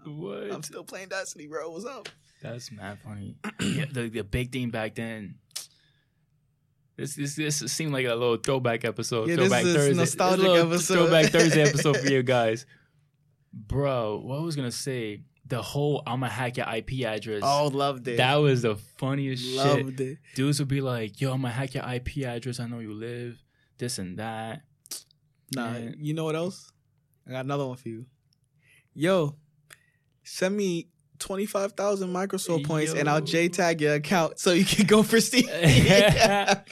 what? I'm still playing Destiny, bro. What's up? That's mad funny. Yeah, the, the big thing back then. This this this seemed like a little throwback episode. Yeah, throwback this is Thursday. Nostalgic this episode. Throwback Thursday episode for you guys. Bro, what I was going to say... The whole I'ma hack your I P address. Oh, loved it. That was the funniest loved shit. Loved it. Dudes would be like, yo, I'ma hack your I P address. I know you live. This and that. Nah, man. You know what else? I got another one for you. Yo, send me twenty-five thousand Microsoft yo. points and I'll J-tag your account so you can go for Steam. That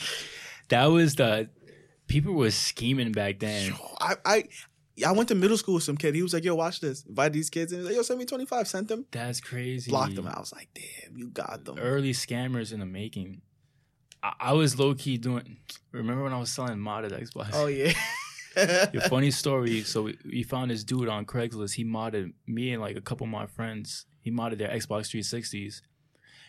was the... People were scheming back then. Yo, I... I I went to middle school with some kid. He was like, yo, watch this. Invite these kids. And he was like, yo, send me twenty-five. Sent them. That's crazy. Blocked them. I was like, damn, you got them. Early scammers in the making. I, I was low-key doing... Remember when I was selling modded Xbox? Oh, yeah. Your funny story. So we, we found this dude on Craigslist. He modded me and like a couple of my friends. He modded their Xbox three sixties.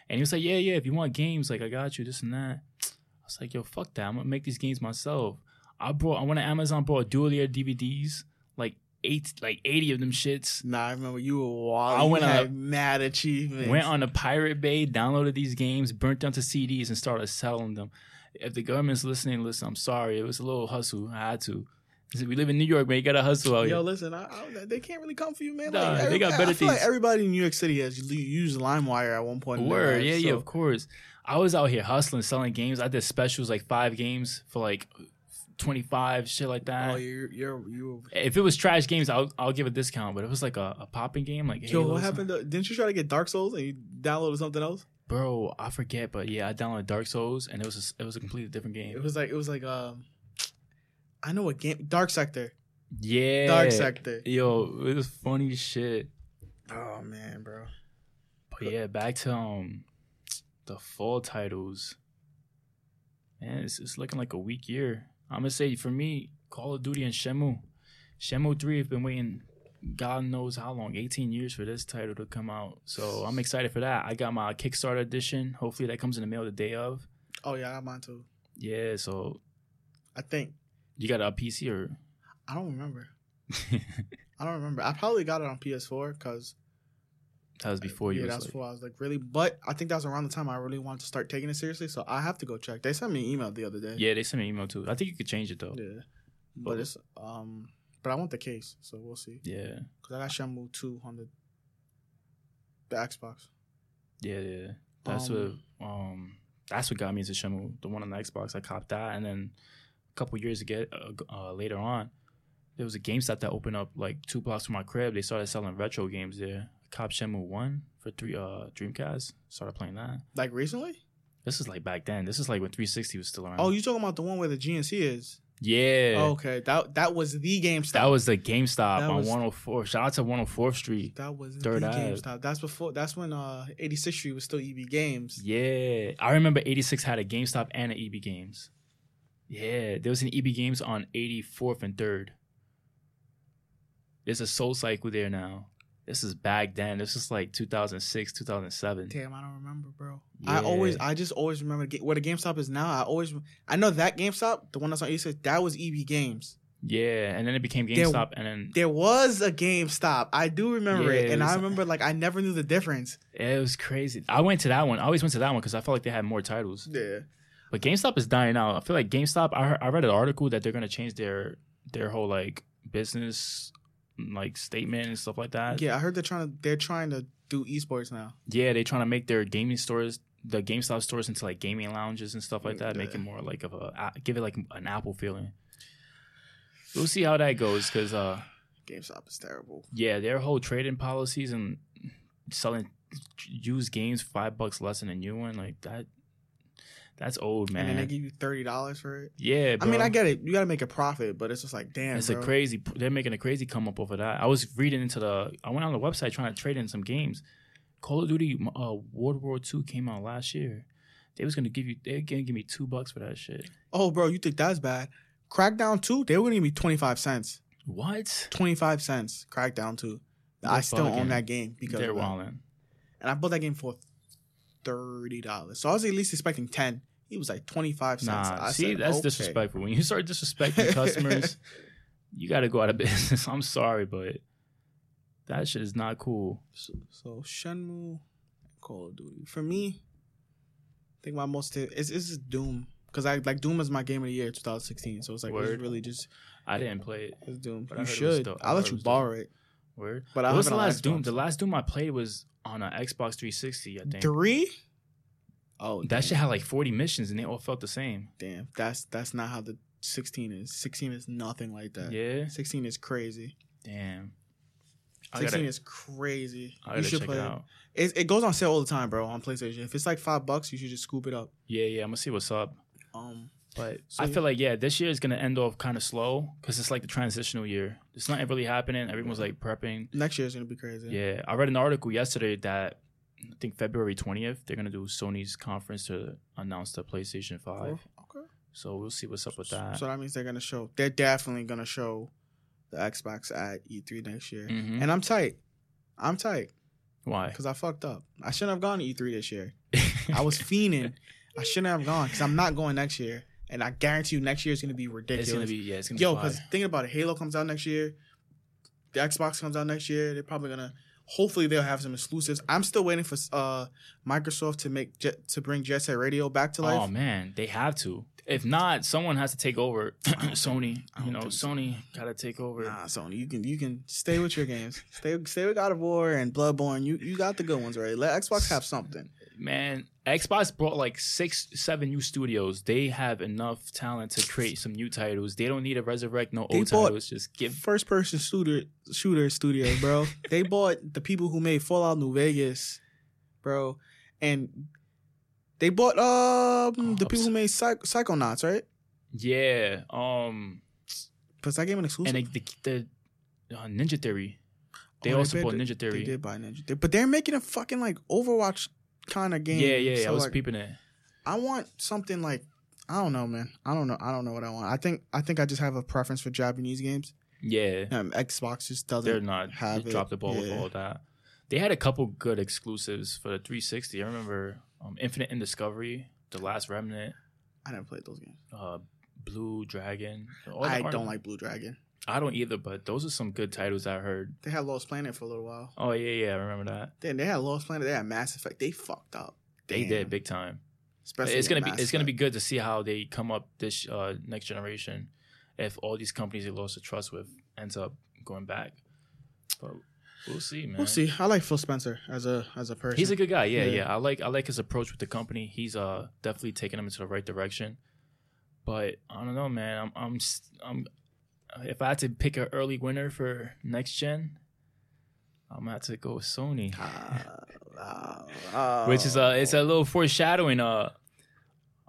And he was like, yeah, yeah, if you want games, like, I got you, this and that. I was like, yo, fuck that. I'm going to make these games myself. I brought, I went to Amazon, bought dual-layer D V Ds, like eight, like eighty of them shits. Nah, I remember you were wild. I you went had a, mad achievements. Went on a pirate bay, downloaded these games, burnt down to C Ds, and started selling them. If the government's listening, listen, I'm sorry. It was a little hustle. I had to. We live in New York, man. You got to hustle out yo, here. Yo, listen, I, I, they can't really come for you, man. Nah, like, every, they got better I feel things. Like everybody in New York City has used LimeWire at one point. Word, in their life, yeah, so. yeah, of course. I was out here hustling, selling games. I did specials, like five games for like twenty-five, shit like that. Oh, you're, you're, you. If it was trash games, I'll, I'll give a discount. But if it was like a, a popping game, like Halo. Yo, what happened? To, didn't you try to get Dark Souls and you downloaded something else? Bro, I forget, but yeah, I downloaded Dark Souls, and it was a, it was a completely different game. It was like it was like um. I know a game, Dark Sector. Yeah. Dark Sector. Yo, it was funny shit. Oh, man, bro. But yeah, back to um, the fall titles. Man, it's, it's looking like a weak year. I'm going to say, for me, Call of Duty and Shenmue. Shenmue three have been waiting God knows how long, eighteen years for this title to come out. So I'm excited for that. I got my Kickstarter edition. Hopefully that comes in the mail the day of. Oh, yeah, I got mine too. Yeah, so. I think. You got it on P C or? I don't remember. I don't remember. I probably got it on P S four because. That was before I, you. Yeah, that was before. Like... I was like, really? But I think that was around the time I really wanted to start taking it seriously. So I have to go check. They sent me an email the other day. Yeah, they sent me an email too. I think you could change it though. Yeah. But, but it's um, but I want the case, so we'll see. Yeah. Because I got Shenmue two on the, the Xbox. Yeah, yeah. That's um, what um, that's what got me into Shenmue. The one on the Xbox, I copped that, and then. Couple years ago, uh, uh, later on, there was a GameStop that opened up like two blocks from my crib. They started selling retro games there. Cop Shenmue one for three uh, Dreamcast. Started playing that. Like recently? This is like back then. This is like when three sixty was still around. Oh, you talking about the one where the G N C is? Yeah. Oh, okay. That that was the GameStop. That was the GameStop that on was, one oh four. Shout out to one oh fourth Street. That was Third the GameStop. Ave. That's before. That's when uh, eighty-sixth Street was still E B Games. Yeah, I remember eighty-six had a GameStop and an E B Games. Yeah, there was an E B Games on eighty-fourth and third. There's a Soul Cycle there now. This is back then. This is like two thousand six, two thousand seven. Damn, I don't remember, bro. Yeah. I always, I just always remember where the GameStop is now. I always, I know that GameStop, the one that's on eighty-six, that was E B Games. Yeah, and then it became GameStop, there, and then there was a GameStop. I do remember yeah, it, and it was, I remember like I never knew the difference. It was crazy. I went to that one. I always went to that one because I felt like they had more titles. Yeah. But GameStop is dying out. I feel like GameStop, I heard, I read an article that they're going to change their their whole like business like statement and stuff like that. Yeah, I heard they're trying to they're trying to do esports now. Yeah, they're trying to make their gaming stores, the GameStop stores into like gaming lounges and stuff like that, yeah. Make it more like of a give it like an Apple feeling. We'll see how that goes cuz uh, GameStop is terrible. Yeah, their whole trade-in policies and selling used games five bucks less than a new one like that. That's old, man. And then they give you thirty dollars for it? Yeah, bro. I mean, I get it. You got to make a profit, but it's just like, damn, It's bro. a crazy... They're making a crazy come-up over that. I was reading into the... I went on the website trying to trade in some games. Call of Duty uh, World War Two came out last year. They was going to give you... They were going to give me two bucks for that shit. Oh, bro, you think that's bad? Crackdown two, they were going to give me twenty-five cents. What? twenty-five cents, Crackdown two. They're I still bugging. own that game because They're wildin'. And I bought that game for thirty dollars. So I was at least expecting ten. He was like twenty-five cents. Nah, I see, said, that's okay. Disrespectful. When you start disrespecting customers, you got to go out of business. I'm sorry, but that shit is not cool. So, so Shenmue, Call of Duty. For me, I think my most is is Doom because I like Doom is my game of the year twenty sixteen. So it's like it's really just I didn't play it. It's Doom. But you should. It I'll let you it borrow dope. it. Word. But what I was the last Doom? The last Doom I played was on an Xbox three sixty. I think three. Oh, that damn. Shit had like forty missions and they all felt the same. Damn, that's that's not how the sixteen is. sixteen is nothing like that. Yeah, sixteen is crazy. Damn, sixteen gotta, is crazy. You should play it. Out. It. It goes on sale all the time, bro, on PlayStation. If it's like five bucks, you should just scoop it up. Yeah, yeah, I'm gonna see what's up. Um, but so I feel like yeah, this year is gonna end off kind of slow because it's like the transitional year. It's not really happening. Everyone's like prepping. Next year is gonna be crazy. Yeah, I read an article yesterday that. I think February twentieth, they're going to do Sony's conference to announce the PlayStation five. Oh, okay. So we'll see what's up with that. So that means they're going to show... They're definitely going to show the Xbox at E three next year. Mm-hmm. And I'm tight. I'm tight. Why? Because I fucked up. I shouldn't have gone to E three this year. I was fiending. I shouldn't have gone because I'm not going next year. And I guarantee you next year is going to be ridiculous. It's going to be... Yeah, it's going to be Yo, because thinking about it, Halo comes out next year. The Xbox comes out next year. They're probably going to... Hopefully, they'll have some exclusives. I'm still waiting for uh, Microsoft to make jet, to bring Jet Set Radio back to life. Oh, man. They have to. If not, someone has to take over. Sony. You know, Sony so. Got to take over. Nah, Sony. You can you can stay with your games. Stay stay with God of War and Bloodborne. You you got the good ones, right? Let Xbox have something. Man, Xbox brought like six, seven new studios. They have enough talent to create some new titles. They don't need to resurrect no old titles. Just give first-person shooter shooter studios, bro. They bought the people who made Fallout New Vegas, bro, and they bought um the people who made Psych- Psychonauts, right? Yeah. Um, but that game an exclusive. And the the, the uh, Ninja Theory. They oh, also they bought Ninja Theory. They did buy Ninja Theory, but they're making a fucking like Overwatch kind of game. Yeah, yeah, so yeah. I was like, peeping it. I want something like I don't know, man. I don't know. I don't know what I want. I think I think I just have a preference for Japanese games. Yeah, um, Xbox just doesn't. They're not. Have it. Drop the ball yeah. with all that. They had a couple good exclusives for the three sixty. I remember um, Infinite and Discovery, The Last Remnant. I never played those games. Uh, Blue Dragon. I don't them. like Blue Dragon. I don't either, but those are some good titles I heard. They had Lost Planet for a little while. Oh, yeah, yeah, I remember that. Then they had Lost Planet. They had Mass Effect. They fucked up. Damn. They did, big time. Especially it's gonna be Mass It's going to be good to see how they come up this uh, next generation if all these companies they lost the trust with ends up going back. But we'll see, man. We'll see. I like Phil Spencer as a as a person. He's a good guy, yeah, yeah. yeah. I like I like his approach with the company. He's uh definitely taking them into the right direction. But I don't know, man. I'm I'm... I'm If I had to pick an early winner for next gen, I'm gonna have to go with Sony, uh, uh, uh, which is a it's a little foreshadowing. Uh,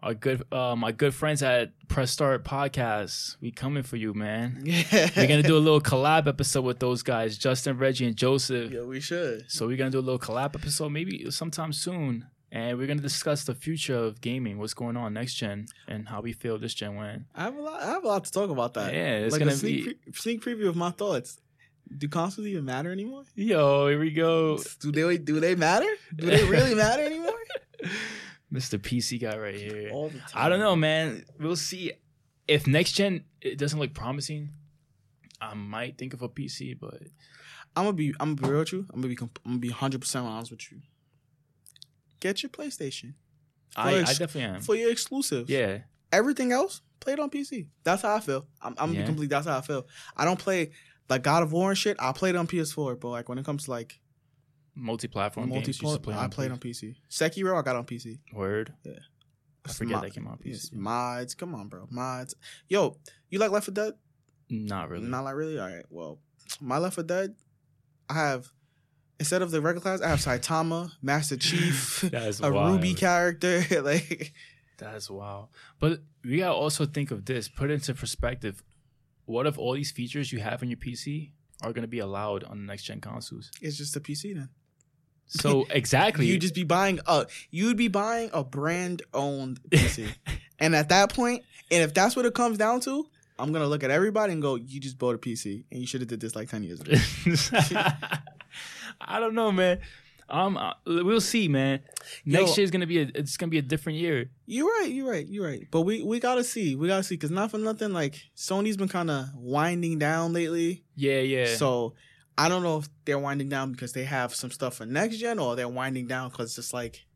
our good uh, my good friends at Press Start Podcast, we coming for you, man. Yeah. We're gonna do a little collab episode with those guys, Justin, Reggie, and Joseph. Yeah, we should. So we're gonna do a little collab episode, maybe sometime soon. And we're going to discuss the future of gaming, what's going on next gen, and how we feel this gen went. I have a lot, I have a lot to talk about that. Yeah, it's like going to sneak be... Pre- sneak preview of my thoughts. Do consoles even matter anymore? Yo, here we go. Do they do they matter? Do they really matter anymore? Mister P C guy right here. All the time. I don't know, man. We'll see. If next gen it doesn't look promising, I might think of a P C, but... I'm going to be I'm gonna be real with you. I'm going comp- to be one hundred percent honest with you. Get your PlayStation. I, ex- I definitely am. For your exclusives. Yeah. Everything else, play it on P C. That's how I feel. I'm, I'm yeah. gonna be complete. That's how I feel. I don't play like God of War and shit. I play it on P S four, but like when it comes to like multi-platform, multi-platform games, play I played on P C. Sekiro, I got on P C. Word. Yeah. I forget Mod, that came on P C. Yes. Mods, come on, bro. Mods. Yo, you like Left four Dead? Not really. Not like really. All right. Well, my Left four Dead, I have. Instead of the regular class, I have Saitama, Master Chief, a wild. Ruby character. Like that's wild. But we gotta also think of this. Put it into perspective. What if all these features you have on your P C are gonna be allowed on the next gen consoles? It's just a P C then. So exactly, you'd just be buying a you'd be buying a brand owned P C. And at that point, and if that's what it comes down to. I'm going to look at everybody and go, you just bought a P C and you should have did this like ten years ago. I don't know, man. Um, uh, we'll see, man. Next Yo, year is going to be a, it's going to be a different year. You're right. You're right. You're right. But we, we got to see. We got to see because not for nothing, like Sony's been kind of winding down lately. Yeah, yeah. So I don't know if they're winding down because they have some stuff for next gen or they're winding down because it's just like.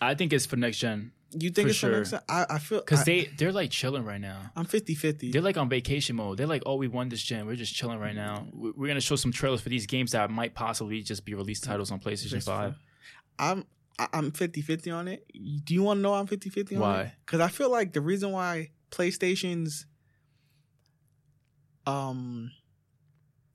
I think it's for next gen. You think for it's sure. next gen? I, I feel... Because they, they're, like, chilling right now. I'm fifty-fifty. They're, like, on vacation mode. They're like, oh, we won this gen. We're just chilling right now. We're going to show some trailers for these games that might possibly just be released titles on PlayStation five. I'm I'm fifty-fifty on it. Do you want to know I'm fifty-fifty on why? It? Why? Because I feel like the reason why PlayStation's, um,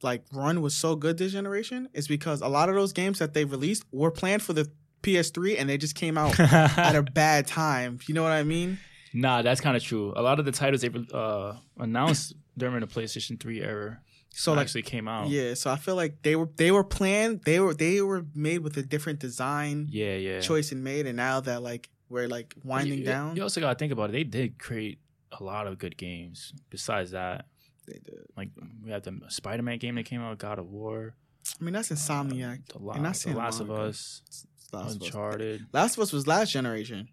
like, run was so good this generation is because a lot of those games that they released were planned for the... P S three and they just came out at a bad time. You know what I mean? Nah, that's kind of true. A lot of the titles they uh, announced during the PlayStation three era so like, actually came out. Yeah, so I feel like they were they were planned. They were they were made with a different design. Yeah, yeah. Choice and made, and now that like we're like winding you, down. You also gotta think about it. They did create a lot of good games besides that. They did. Like, we had the Spider-Man game that came out, God of War. I mean, that's Insomniac. Uh, the lot, and that's the Last of Us. Last Uncharted. Of us. Last of Us was last generation.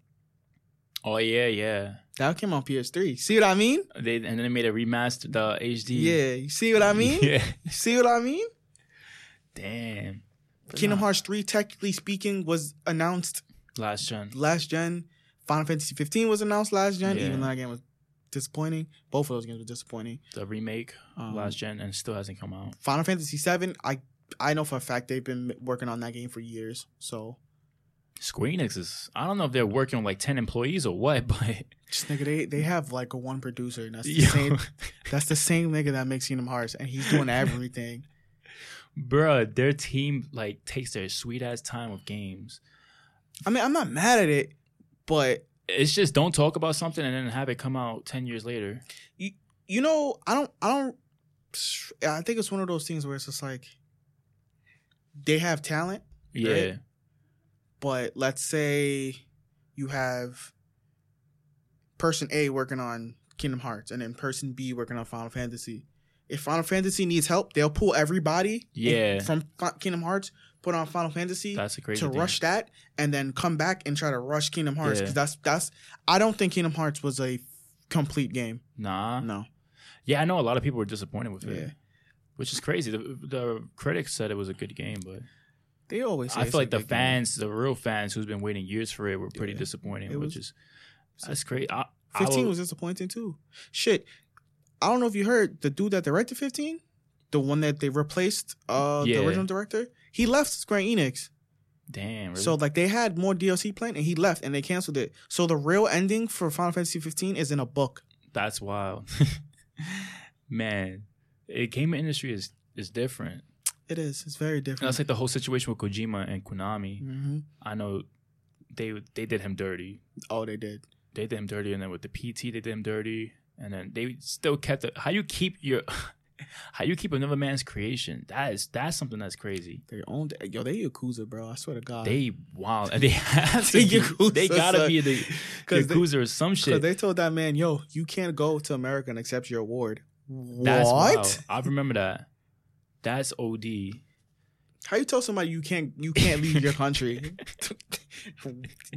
Oh, yeah, yeah. That came on P S three. See what I mean? They And then they made a remastered uh, H D. Yeah, you see what I mean? Yeah. You see what I mean? Damn. But Kingdom nah. Hearts three, technically speaking, was announced... Last gen. Last gen. Final Fantasy fifteen was announced last gen, yeah. even though that game was disappointing. Both of those games were disappointing. The remake, um, last gen, and it still hasn't come out. Final Fantasy seven, I I know for a fact they've been working on that game for years, so... Square Enix is... I don't know if they're working with, like, ten employees or what, but... Just, nigga, they, they have, like, a one producer, and that's the, same, that's the same nigga that makes Kingdom Hearts, and he's doing everything. Bruh, their team, like, takes their sweet-ass time with games. I mean, I'm not mad at it, but... It's just don't talk about something and then have it come out ten years later. You, you know, I don't... I don't... I think it's one of those things where it's just like... They have talent. Yeah. Right? But let's say you have person A working on Kingdom Hearts and then person B working on Final Fantasy. If Final Fantasy needs help, they'll pull everybody yeah. from Kingdom Hearts, put on Final Fantasy that's a crazy to thing. Rush that, and then come back and try to rush Kingdom Hearts. Because yeah. that's, that's, I don't think Kingdom Hearts was a complete game. Nah. No. Yeah, I know a lot of people were disappointed with it. Yeah. Which is crazy. The, the critics said it was a good game, but they always. Say I feel like the fans, game. the real fans who's been waiting years for it, were pretty yeah. disappointing. It which was, is that's crazy. I, fifteen I will, was disappointing too. Shit, I don't know if you heard the dude that directed fifteen, the one that they replaced, uh, yeah. the original director. He left Square Enix. Damn. Really? So like they had more D L C planned, and he left, and they canceled it. So the real ending for Final Fantasy fifteen is in a book. That's wild, man. The gaming industry is, is different. It is. It's very different. And that's like the whole situation with Kojima and Konami. Mm-hmm. I know they they did him dirty. Oh, they did. They did him dirty, and then with the P T, they did him dirty, and then they still kept the, how you keep your how you keep another man's creation. That is that's something that's crazy. They owned yo. They Yakuza, bro. I swear to God. They wow. And they have to. Be, Yakuza, they gotta son. be the Yakuza they, or some shit. Because they told that man, yo, you can't go to America and accept your award. That's what? Wild. I remember that. That's O D. How you tell somebody you can't you can't leave your country?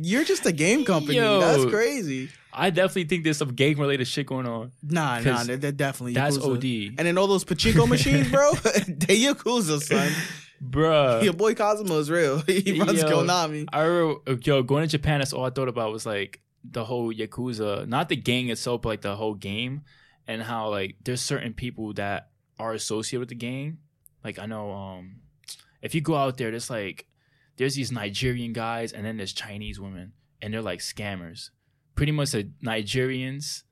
You're just a game company. Yo, that's crazy. I definitely think there's some game related shit going on. Nah, nah, they're, they're definitely that's Yakuza. O D. And then all those pachinko machines, bro. They Yakuza, son. Bruh. Your boy Cosmo is real. He runs yo, Konami. I remember, yo, going to Japan, that's all I thought about was like the whole Yakuza, not the gang itself, but like the whole game. And how, like, there's certain people that are associated with the gang. Like, I know um, if you go out there, there's, like, there's these Nigerian guys and then there's Chinese women. And they're, like, scammers. Pretty much the Nigerians,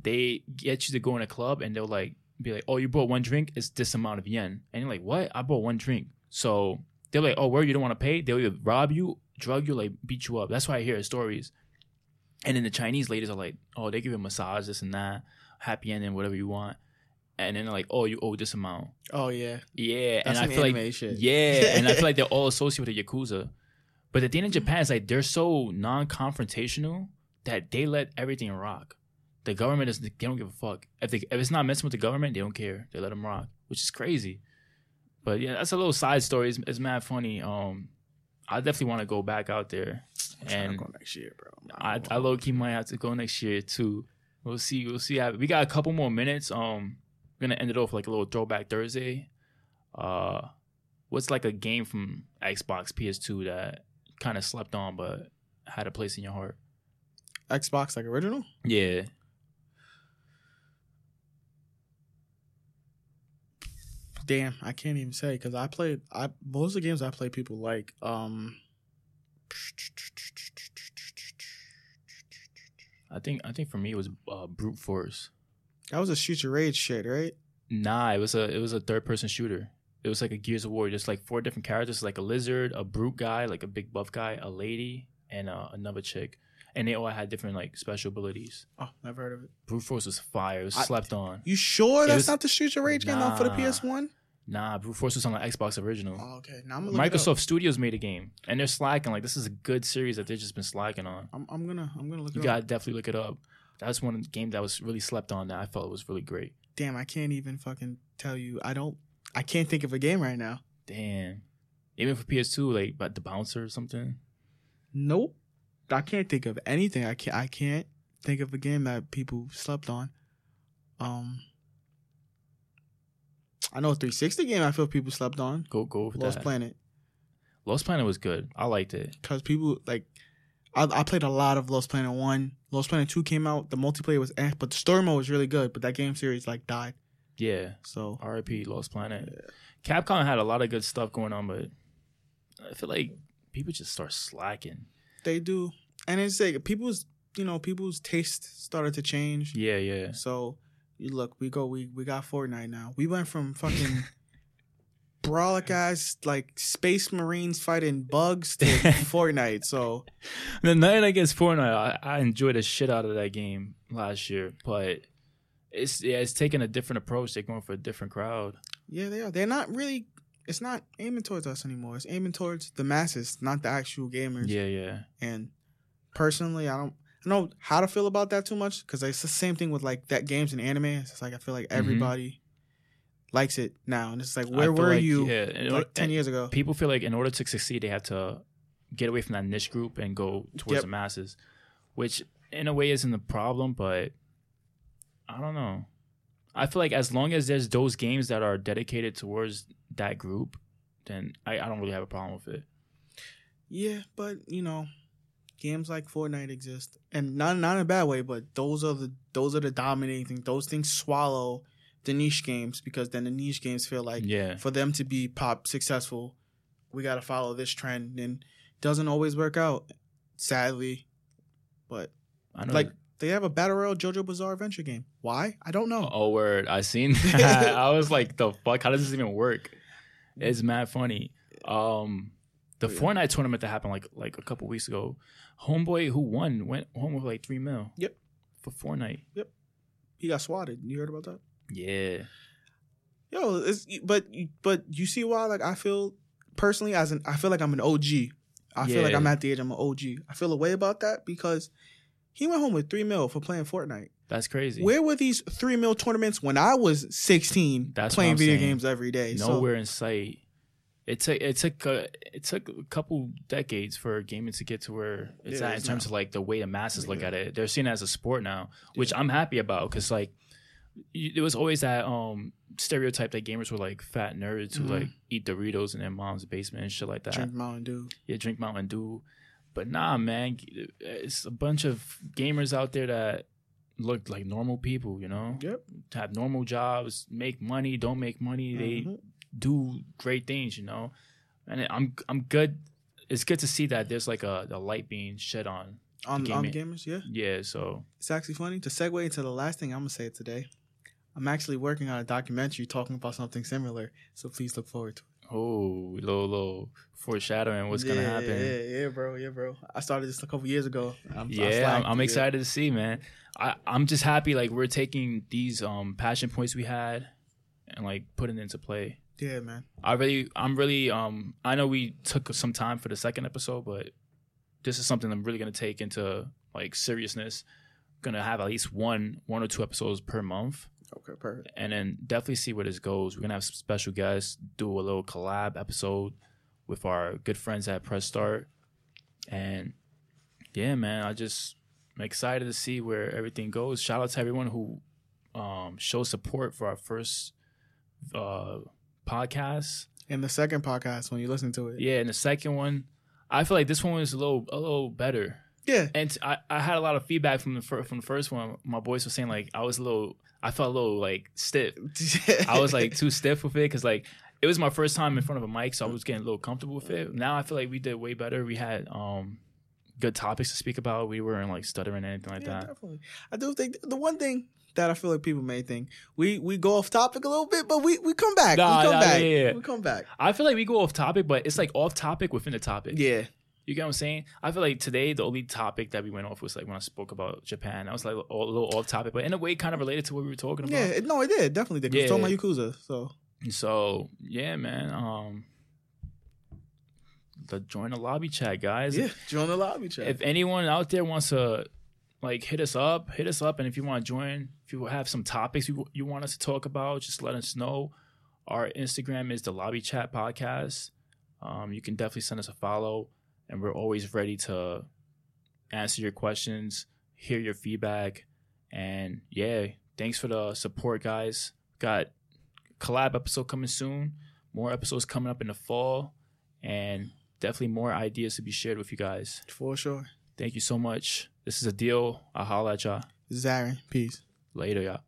they get you to go in a club and they'll, like, be like, oh, you bought one drink? It's this amount of yen. And you're like, what? I bought one drink. So they're like, oh, where? You don't want to pay? They'll either rob you, drug you, like, beat you up. That's why I hear stories. And then the Chinese ladies are like, oh, they give you a massage, this and that. Happy ending, whatever you want, and then like, oh, you owe this amount. Oh yeah, yeah. That's and I an feel anime like, shit. yeah, and I feel like they're all associated with the Yakuza. But the thing in Japan is like they're so non-confrontational that they let everything rock. The government is they don't give a fuck if they, if it's not messing with the government, they don't care. They let them rock, which is crazy. But yeah, that's a little side story. It's, it's mad funny. Um, I definitely want to go back out there. I'm and to go next year, bro. I, I low key might have to go next year too. We'll see. We'll see. We got a couple more minutes. Um, we're gonna end it off like a little throwback Thursday. Uh, what's like a game from Xbox, P S two that kind of slept on but had a place in your heart? Xbox, like original? Yeah. Damn, I can't even say because I played. I most of the games I play, people like. Um, I think I think for me it was uh, Brute Force. That was a shoot your rage shit, right? Nah, it was a it was a third person shooter. It was like a Gears of War, just like four different characters, like a lizard, a brute guy, like a big buff guy, a lady, and uh, another chick, and they all had different like special abilities. Oh, never heard of it. Brute Force was fire. It was I, slept on. You sure that's was, not the shoot your rage nah, game out for the P S one? Nah, Brute Force was on the Xbox original. Oh, okay. Now I'm gonna look Microsoft Studios made a game, and they're slacking. Like this is a good series that they've just been slacking on. I'm, I'm gonna, I'm gonna look. You it gotta up. definitely look it up. That was one game that was really slept on that I felt was really great. Damn, I can't even fucking tell you. I don't. I can't think of a game right now. Damn. Even for P S two, like, but The Bouncer or something. Nope. I can't think of anything. I can't. I can't think of a game that people slept on. Um. I know a three sixty game I feel people slept on. Go go for that. Lost Planet. Lost Planet was good. I liked it. Because people, like, I, I played a lot of Lost Planet one. Lost Planet two came out. The multiplayer was ass, but the story mode was really good. But that game series, like, died. Yeah. So. R I P Lost Planet. Yeah. Capcom had a lot of good stuff going on, but I feel like people just start slacking. They do. And it's like people's, you know, people's taste started to change. Yeah, yeah. So. Look, we go. We we got Fortnite now. We went from fucking brawler guys like space marines fighting bugs to Fortnite. So, nothing against Fortnite. I, I enjoyed the shit out of that game last year, but it's yeah, it's taking a different approach. They're going for a different crowd. Yeah, they are. They're not really. It's not aiming towards us anymore. It's aiming towards the masses, not the actual gamers. Yeah, yeah. And personally, I don't. I don't know how to feel about that too much because it's the same thing with like that games and anime. It's like I feel like everybody mm-hmm. likes it now, and it's like where were like, you yeah. like order, ten years ago? People feel like in order to succeed, they have to get away from that niche group and go towards yep. the masses, which in a way isn't the problem, but I don't know. I feel like as long as there's those games that are dedicated towards that group, then I, I don't really have a problem with it. Yeah, but you know. Games like Fortnite exist, and not not in a bad way, but those are the those are the dominating things. Those things swallow the niche games because then the niche games feel like yeah. for them to be pop successful, we got to follow this trend, and it doesn't always work out, sadly. But I know like that. They have a battle royale JoJo Bizarre Adventure game. Why? I don't know. Oh word! I seen. That. I was like, the fuck? How does this even work? It's mad funny. Um. The yeah. Fortnite tournament that happened like like a couple weeks ago, homeboy who won went home with like three mil. Yep, for Fortnite. Yep, he got swatted. You heard about that? Yeah. Yo, it's, but but you see why? Like I feel personally as an I feel like I'm an O G. I yeah. feel like I'm at the age I'm an O G. I feel a way about that because he went home with three mil for playing Fortnite. That's crazy. Where were these three mil tournaments when I was sixteen? That's playing video saying. games every day. Nowhere so. in sight. It took it took a, it took a couple decades for gaming to get to where it's yeah, at in terms now. of like the way the masses yeah. look at it. They're seen as a sport now, yeah. which I'm happy about because like there was always that um, stereotype that gamers were like fat nerds mm-hmm. who like eat Doritos in their mom's basement and shit like that. Drink Mountain Dew. Yeah, drink Mountain Dew. But nah, man, it's a bunch of gamers out there that look like normal people, you know? Yep. Have normal jobs, make money, don't make money. Mm-hmm. They do great things, you know, and I'm I'm good. It's good to see that there's like a, a light being shed on on, the on gamers, yeah, yeah. So it's actually funny to segue into the last thing I'm gonna say today. I'm actually working on a documentary talking about something similar, so please look forward to it. Oh, low, low foreshadowing what's yeah, gonna happen. Yeah, yeah, bro, yeah, bro. I started this a couple years ago. I'm, yeah, I'm, I'm excited it. to see, man. I I'm just happy like we're taking these um passion points we had and like putting it into play. Yeah, man. I really, I'm really, um, I know we took some time for the second episode, but this is something I'm really going to take into, like, seriousness. Going to have at least one, one or two episodes per month. Okay, perfect. And then definitely see where this goes. We're going to have some special guests, do a little collab episode with our good friends at Press Start. And, yeah, man, I just, I'm excited to see where everything goes. Shout out to everyone who um, showed support for our first uh podcast and the second podcast when you listen to it. Yeah, and the second one, I feel like this one was a little a little better. Yeah, and t- I, I had a lot of feedback from the fir- from the first one. My boys were saying like I was a little, I felt a little like stiff. I was like too stiff with it because like it was my first time in front of a mic, so I was getting a little comfortable with it. Now I feel like we did way better. We had um good topics to speak about. We weren't like stuttering or anything like yeah, that. Definitely. I do think the one thing that I feel like people may think we we go off topic a little bit, but we we come back. Nah, we come nah, back. Yeah, yeah. We come back. I feel like we go off topic, but it's like off topic within the topic. Yeah, you get what I'm saying. I feel like today the only topic that we went off was like when I spoke about Japan. I was like a little off topic, but in a way kind of related to what we were talking about. Yeah, no, it did definitely did. Yeah. We were talking about Yakuza, so so yeah, man. Um, the join the lobby chat, guys. Yeah, join the lobby chat. If anyone out there wants to like hit us up, hit us up. And if you want to join, if you have some topics you, you want us to talk about, just let us know. Our Instagram is the Lobby Chat Podcast. Um, you can definitely send us a follow, and we're always ready to answer your questions, hear your feedback. And yeah, thanks for the support, guys. Got a collab episode coming soon, more episodes coming up in the fall, and definitely more ideas to be shared with you guys. For sure. Thank you so much. This is Adil. I'll holla at y'all. This is Aaron. Peace. Later, y'all.